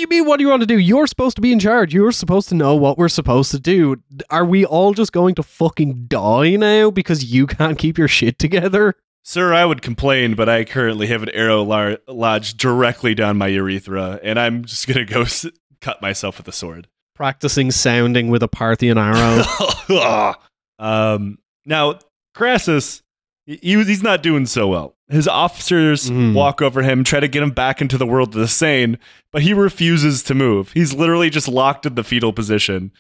mean? What do you want to do? You're supposed to be in charge. You're supposed to know what we're supposed to do. Are we all just going to fucking die now because you can't keep your shit together? Sir, I would complain, but I currently have an arrow lodged directly down my urethra, and I'm just going to go cut myself with a sword. Practicing sounding with a Parthian arrow. Now, Crassus, he's not doing so well. His officers walk over him, try to get him back into the world of the sane, but he refuses to move. He's literally just locked in the fetal position.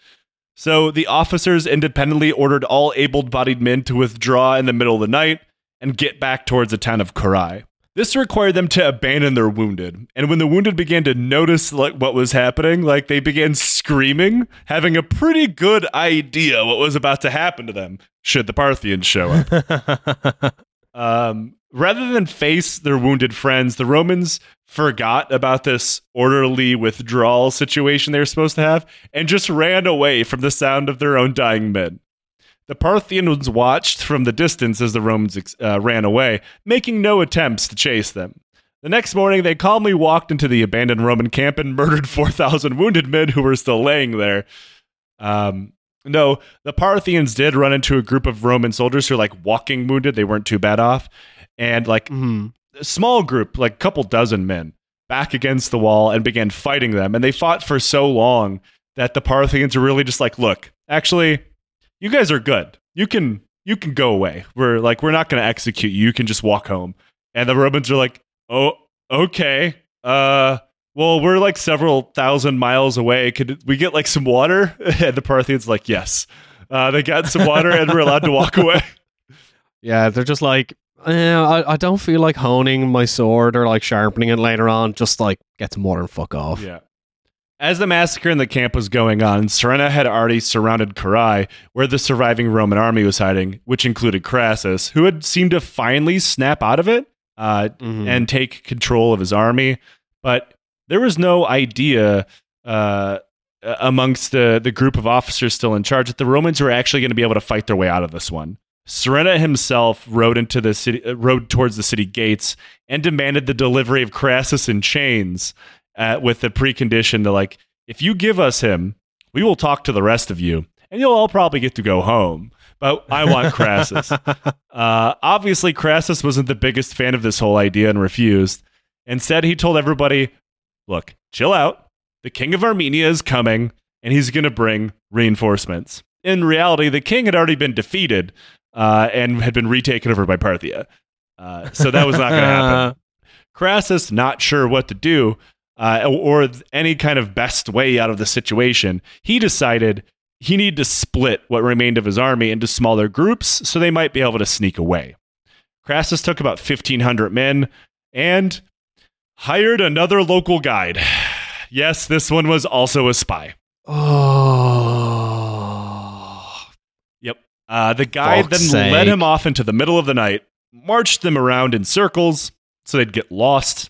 So the officers independently ordered all able-bodied men to withdraw in the middle of the night and get back towards the town of Carrhae. This required them to abandon their wounded, and when the wounded began to notice like what was happening, like they began screaming, having a pretty good idea what was about to happen to them should the Parthians show up. Rather than face their wounded friends, the Romans forgot about this orderly withdrawal situation they were supposed to have and just ran away from the sound of their own dying men. The Parthians watched from the distance as the Romans ran away, making no attempts to chase them. The next morning, they calmly walked into the abandoned Roman camp and murdered 4,000 wounded men who were still laying there. No, the Parthians did run into a group of Roman soldiers who were like walking wounded. They weren't too bad off. And like a small group, like a couple dozen men, back against the wall and began fighting them. And they fought for so long that the Parthians were really just like, look, actually... you guys are good. You can go away. We're not going to execute you. You can just walk home. And the Romans are like, oh, okay. Well, we're like several thousand miles away. Could we get like some water? And the Parthians like, yes. They got some water and we're allowed to walk away. Yeah, they're just like, I don't feel like honing my sword or like sharpening it later on. Just like get some water and fuck off. Yeah. As the massacre in the camp was going on, Surena had already surrounded Carrhae, where the surviving Roman army was hiding, which included Crassus, who had seemed to finally snap out of it and take control of his army. But there was no idea amongst the group of officers still in charge that the Romans were actually going to be able to fight their way out of this one. Surena himself rode towards the city gates and demanded the delivery of Crassus in chains. With the precondition to like, if you give us him, we will talk to the rest of you, and you'll all probably get to go home. But I want Crassus. Obviously, Crassus wasn't the biggest fan of this whole idea and refused. Instead, he told everybody, look, chill out. The king of Armenia is coming, and he's going to bring reinforcements. In reality, the king had already been defeated and had been retaken over by Parthia. So that was not going to happen. Crassus, not sure what to do, or any kind of best way out of the situation, he decided he needed to split what remained of his army into smaller groups so they might be able to sneak away. Crassus took about 1,500 men, and hired another local guide. Yes, this one was also a spy. Oh. Yep. The guide then led him off into the middle of the night, marched them around in circles so they'd get lost,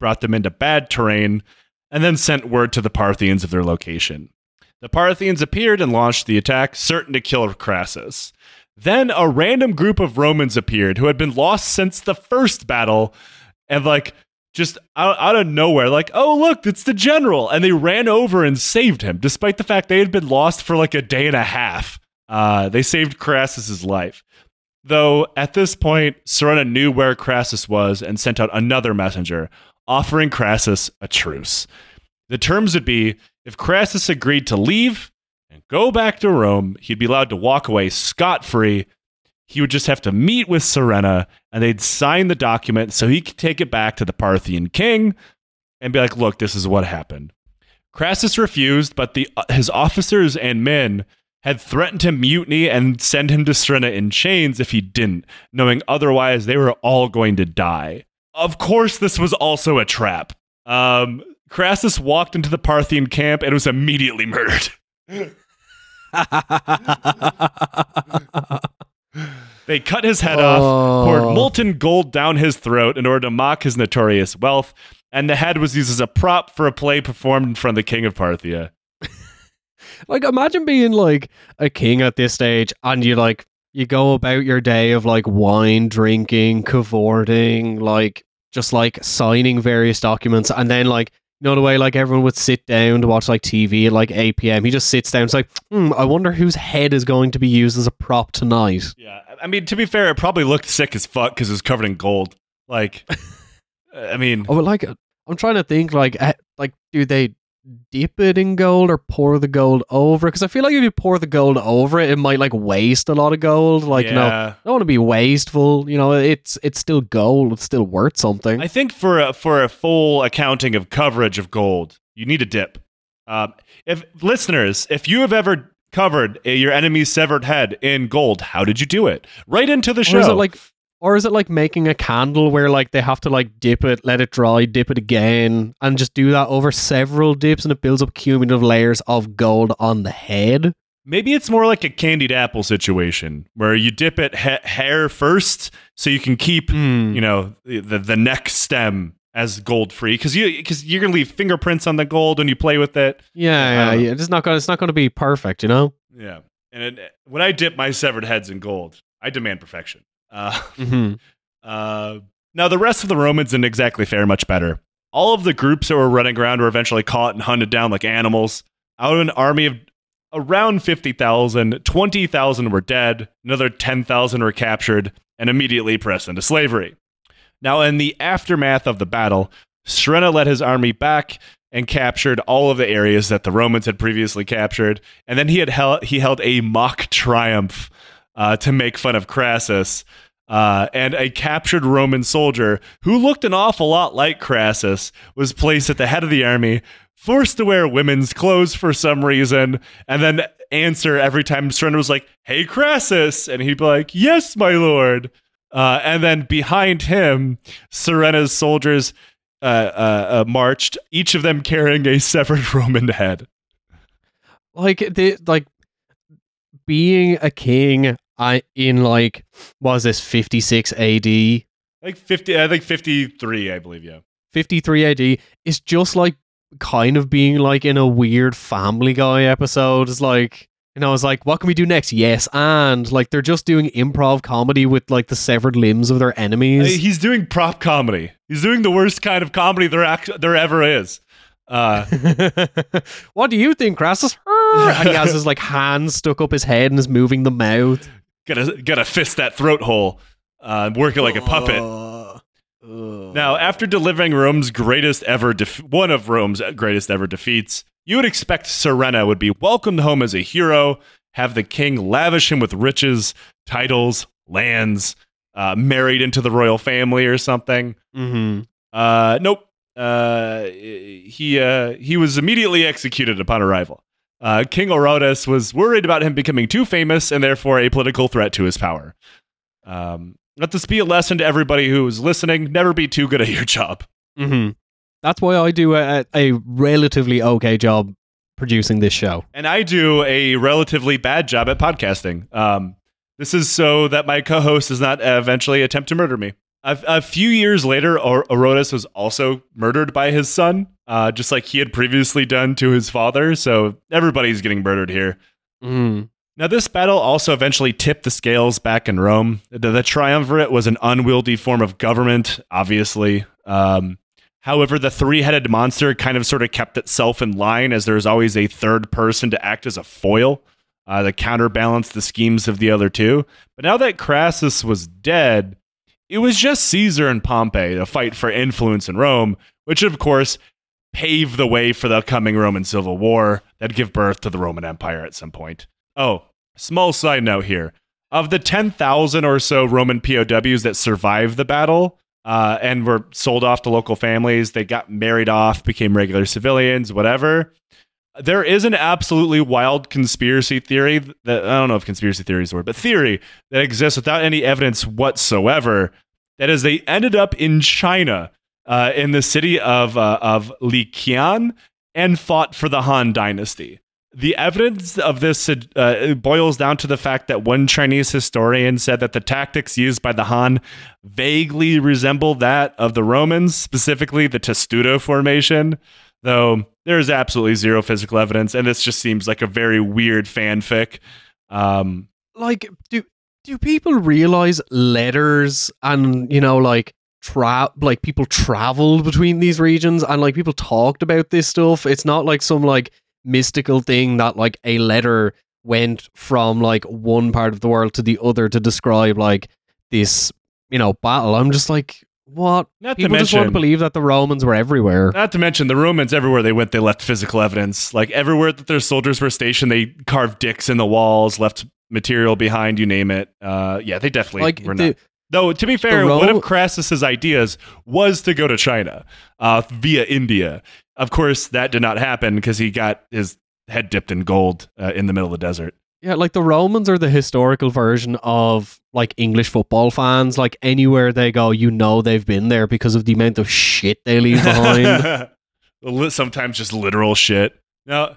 brought them into bad terrain, and then sent word to the Parthians of their location. The Parthians appeared and launched the attack, certain to kill Crassus. Then a random group of Romans appeared who had been lost since the first battle, and just out of nowhere, oh, look, it's the general. And they ran over and saved him, despite the fact they had been lost for a day and a half. They saved Crassus's life. Though at this point, Surena knew where Crassus was and sent out another messenger, offering Crassus a truce. The terms would be, if Crassus agreed to leave and go back to Rome, he'd be allowed to walk away scot-free. He would just have to meet with Surena, and they'd sign the document so he could take it back to the Parthian king and be like, look, this is what happened. Crassus refused, but his officers and men had threatened to mutiny and send him to Surena in chains if he didn't, knowing otherwise they were all going to die. Of course, this was also a trap. Crassus walked into the Parthian camp and was immediately murdered. They cut his head off, poured molten gold down his throat in order to mock his notorious wealth, and the head was used as a prop for a play performed in front of the king of Parthia. Imagine being a king at this stage, and you go about your day of wine drinking, cavorting, just signing various documents, and then the way everyone would sit down to watch TV at 8 p.m. He just sits down. It's I wonder whose head is going to be used as a prop tonight. Yeah, I mean, to be fair, it probably looked sick as fuck because it was covered in gold. I'm trying to think. Do they dip it in gold or pour the gold over? Because I feel if you pour the gold over it, it might waste a lot of gold. No, I don't want to be wasteful. It's still gold. It's still worth something. I think for a full accounting of coverage of gold, you need a dip. If listeners, if you have ever covered your enemy's severed head in gold, how did you do it? Right into the show. Or is it making a candle where they have to dip it, let it dry, dip it again, and just do that over several dips, and it builds up cumulative layers of gold on the head? Maybe it's more like a candied apple situation where you dip it hair first, so you can keep the neck stem as gold free, because you're gonna leave fingerprints on the gold when you play with it. Yeah. It's not gonna be perfect, Yeah, and when I dip my severed heads in gold, I demand perfection. Now the rest of the Romans didn't exactly fare much better. All of the groups that were running around were eventually caught and hunted down like animals. Out of an army of around 50,000, 20,000 were dead, another 10,000 were captured and immediately pressed into slavery. Now in the aftermath of the battle, Surena led his army back and captured all of the areas that the Romans had previously captured, and then he held a mock triumph to make fun of Crassus, and a captured Roman soldier who looked an awful lot like Crassus was placed at the head of the army, forced to wear women's clothes for some reason, and then answer every time Surena was like, "Hey, Crassus," and he'd be like, "Yes, my lord." And then behind him, Surena's soldiers marched, each of them carrying a severed Roman head. Being a king. What is this, 56 AD? I think 53, I believe, yeah. 53 AD is just kind of being in a weird Family Guy episode. It's what can we do next? Yes, and they're just doing improv comedy with the severed limbs of their enemies. He's doing prop comedy. He's doing the worst kind of comedy there ever is. What do you think, Crassus? And he has his hand stuck up his head and is moving the mouth. Gotta fist that throat hole. Working like a puppet. Now, after delivering one of Rome's greatest ever defeats, you would expect Surena would be welcomed home as a hero, have the king lavish him with riches, titles, lands, married into the royal family or something. Mm-hmm. Nope. He was immediately executed upon arrival. King Orodes was worried about him becoming too famous and therefore a political threat to his power. Let this be a lesson to everybody who is listening. Never be too good at your job. Mm-hmm. That's why I do a relatively okay job producing this show. And I do a relatively bad job at podcasting. This is so that my co-host does not eventually attempt to murder me. A few years later, Orodes was also murdered by his son, just like he had previously done to his father. So everybody's getting murdered here. Mm. Now, this battle also eventually tipped the scales back in Rome. The triumvirate was an unwieldy form of government, obviously. However, the three-headed monster kind of sort of kept itself in line, as there was always a third person to act as a foil to counterbalance the schemes of the other two. But now that Crassus was dead, it was just Caesar and Pompey to fight for influence in Rome, which, of course, paved the way for the coming Roman Civil War that'd give birth to the Roman Empire at some point. Oh, small side note here. Of the 10,000 or so Roman POWs that survived the battle and were sold off to local families, they got married off, became regular civilians, whatever. There is an absolutely wild conspiracy theory that, I don't know if conspiracy theory is the word, but theory that exists without any evidence whatsoever. That is, they ended up in China, in the city of Liqian, and fought for the Han dynasty. The evidence of this boils down to the fact that one Chinese historian said that the tactics used by the Han vaguely resemble that of the Romans, specifically the Testudo formation, though there is absolutely zero physical evidence, and this just seems like a very weird fanfic. Do people realize letters and, you know, like, people traveled between these regions and, like, people talked about this stuff? It's not like some, like, mystical thing that, like, a letter went from, like, one part of the world to the other to describe, like, this, you know, battle. I'm just like, what? People just want to believe that the Romans were everywhere. Not to mention, the Romans, everywhere they went, they left physical evidence. Like, everywhere that their soldiers were stationed, they carved dicks in the walls, left material behind, you name it. Yeah, they definitely were not. Though, to be fair, one of Crassus's ideas was to go to China via India. Of course, that did not happen because he got his head dipped in gold in the middle of the desert. Yeah, like, the Romans are the historical version of, like, English football fans. Like, anywhere they go, you know they've been there because of the amount of shit they leave behind. Sometimes just literal shit. Now,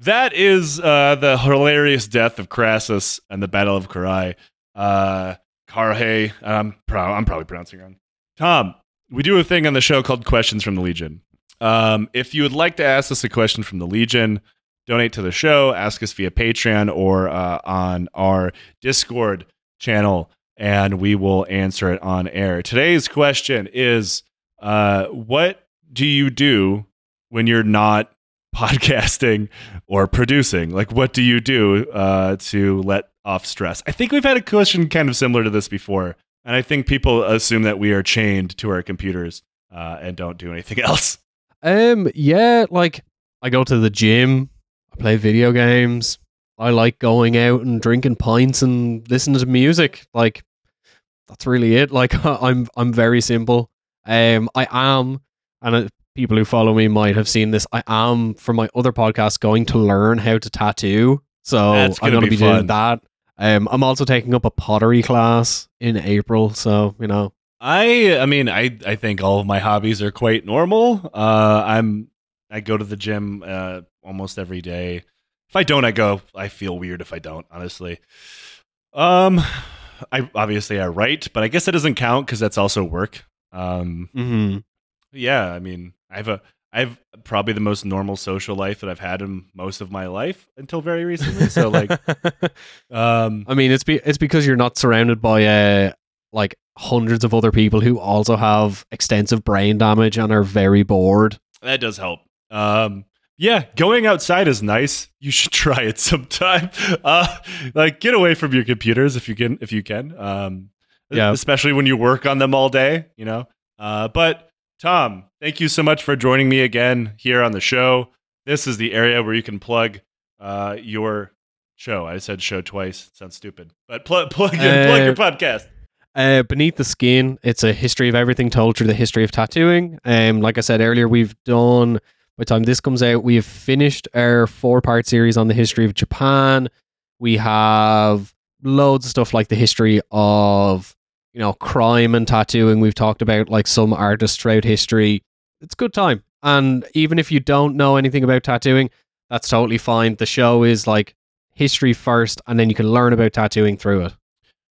that is the hilarious death of Crassus and the Battle of Carrhae. Carrhae, I'm probably pronouncing it wrong. Tom, we do a thing on the show called Questions from the Legion. If you would like to ask us a question from the Legion, donate to the show, ask us via Patreon or on our Discord channel, and we will answer it on air. Today's question is, what do you do when you're not podcasting or producing? Like, what do you do to let off stress? I think we've had a question kind of similar to this before, and I think people assume that we are chained to our computers and don't do anything else. Yeah, like, I go to the gym, I play video games, I like going out and drinking pints and listening to music. Like, that's really it. Like, I'm very simple. I am, and people who follow me might have seen this, I am, for my other podcast, going to learn how to tattoo. So I'm going to be doing that. I'm also taking up a pottery class in April, so, you know. I mean, I think all of my hobbies are quite normal. I go to the gym almost every day. If I don't, I go. I feel weird if I don't, honestly. I write, but I guess that doesn't count because that's also work. Mm-hmm. Yeah, I mean, I have probably the most normal social life that I've had in most of my life until very recently. So, like, I mean, it's because you're not surrounded by like hundreds of other people who also have extensive brain damage and are very bored. That does help. Yeah, going outside is nice. You should try it sometime. Like, get away from your computers if you can. Yeah, especially when you work on them all day, you know. But Tom, thank you so much for joining me again here on the show. This is the area where you can plug your show. I said show twice. Sounds stupid. But plug your podcast. Beneath the Skin. It's a history of everything told through the history of tattooing. Like I said earlier, we've done, by the time this comes out, we have finished our 4-part series on the history of Japan. We have loads of stuff like the history of, you know, crime and tattooing. We've talked about, like, some artists throughout history. it's a good time. And even if you don't know anything about tattooing, that's totally fine. The show is like history first, and then you can learn about tattooing through it.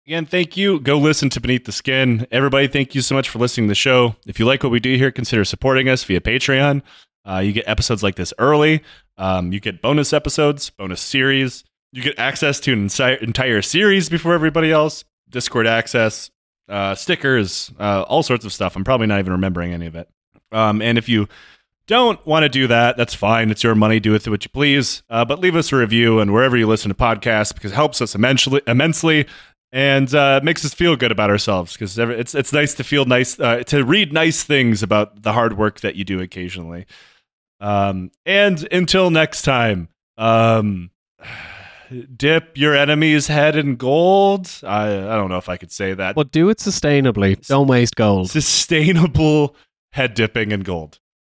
Again, thank you. Go listen to Beneath the Skin. Everybody, thank you so much for listening to the show. If you like what we do here, consider supporting us via Patreon. You get episodes like this early. You get bonus episodes, bonus series. You get access to an entire series before everybody else. Discord access, stickers, all sorts of stuff. I'm probably not even remembering any of it. And if you don't want to do that, that's fine. It's your money. Do with it what you please. But leave us a review and wherever you listen to podcasts, because it helps us immensely. And makes us feel good about ourselves, because it's nice to feel nice, to read nice things about the hard work that you do occasionally. And until next time, dip your enemy's head in gold. I don't know if I could say that. Well, do it sustainably. Don't waste gold. Sustainable head dipping in gold.